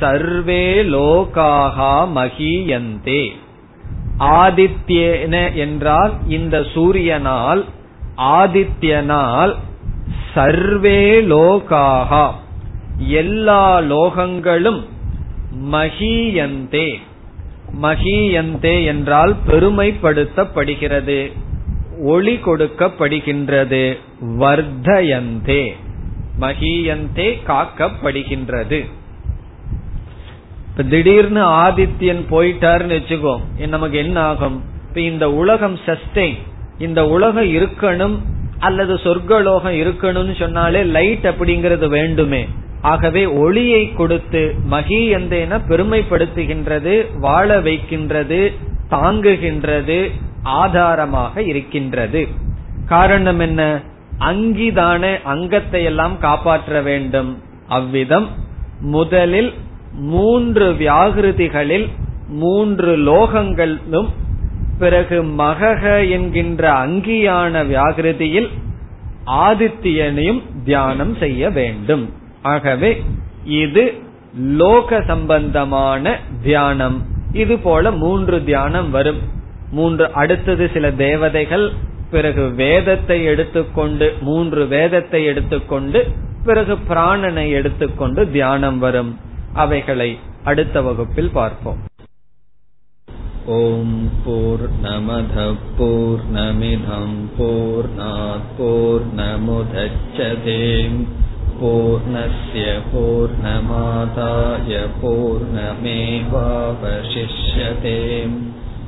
சர்வே லோகாஹா மகியந்தே. ஆதித்யேன என்றால் இந்த சூரியனால், ஆதித்யனால், சர்வே லோகாஹா எல்லா லோகங்களும், மகியந்தே, மகியந்தே என்றால் பெருமைப்படுத்தப்படுகிறது, ஒளி கொடுக்கப்படுகின்றது, வர்தயந்தே, மகியந்தே காக்கப்படுகின்றது. திடீர்னு ஆதித்யன் போயிட்டாருன்னு வச்சுக்கோ, நமக்கு என்ன ஆகும்? இப்ப இந்த உலகம் சஸ்டெயின், இந்த உலகம் இருக்கணும் அல்லது சொர்க்கலோகம் இருக்கணும்னு சொன்னாலே லைட் அப்படிங்கறது வேண்டுமே. ஆகவே ஒளியை கொடுத்து மகியந்தேன பெருமைப்படுத்துகின்றது, வாழ வைக்கின்றது, தாங்குகின்றது, ஆதாரமாக இருக்கின்றது. காரணம் என்ன? அங்கிதான அங்கத்தை எல்லாம் காப்பாற்ற வேண்டும். அவ்விதம் முதலில் மூன்று வியாகிருதிகளில் மூன்று லோகங்களும், பிறகு மகக என்கின்ற அங்கியான வியாகிருதியில் ஆதித்யனையும் தியானம் செய்ய வேண்டும். ஆகவே இது லோக சம்பந்தமான தியானம். இது போல மூன்று தியானம் வரும். மூன்று அடுத்தது சில தேவதைகள், பிறகு வேதத்தை எடுத்துக்கொண்டு, மூன்று வேதத்தை எடுத்துக்கொண்டு, பிறகு பிராணனை எடுத்துக்கொண்டு தியானம் வரும். அவைகளை அடுத்த வகுப்பில் பார்ப்போம். ஓம் பூர்ணமத பூர்ணமிதம் பூர்ணாத் பூர்ணமுதச்யதே பூர்ணஸ்ய பூர்ணமாதாய பூர்ணமேவாவசிஷ்யதே.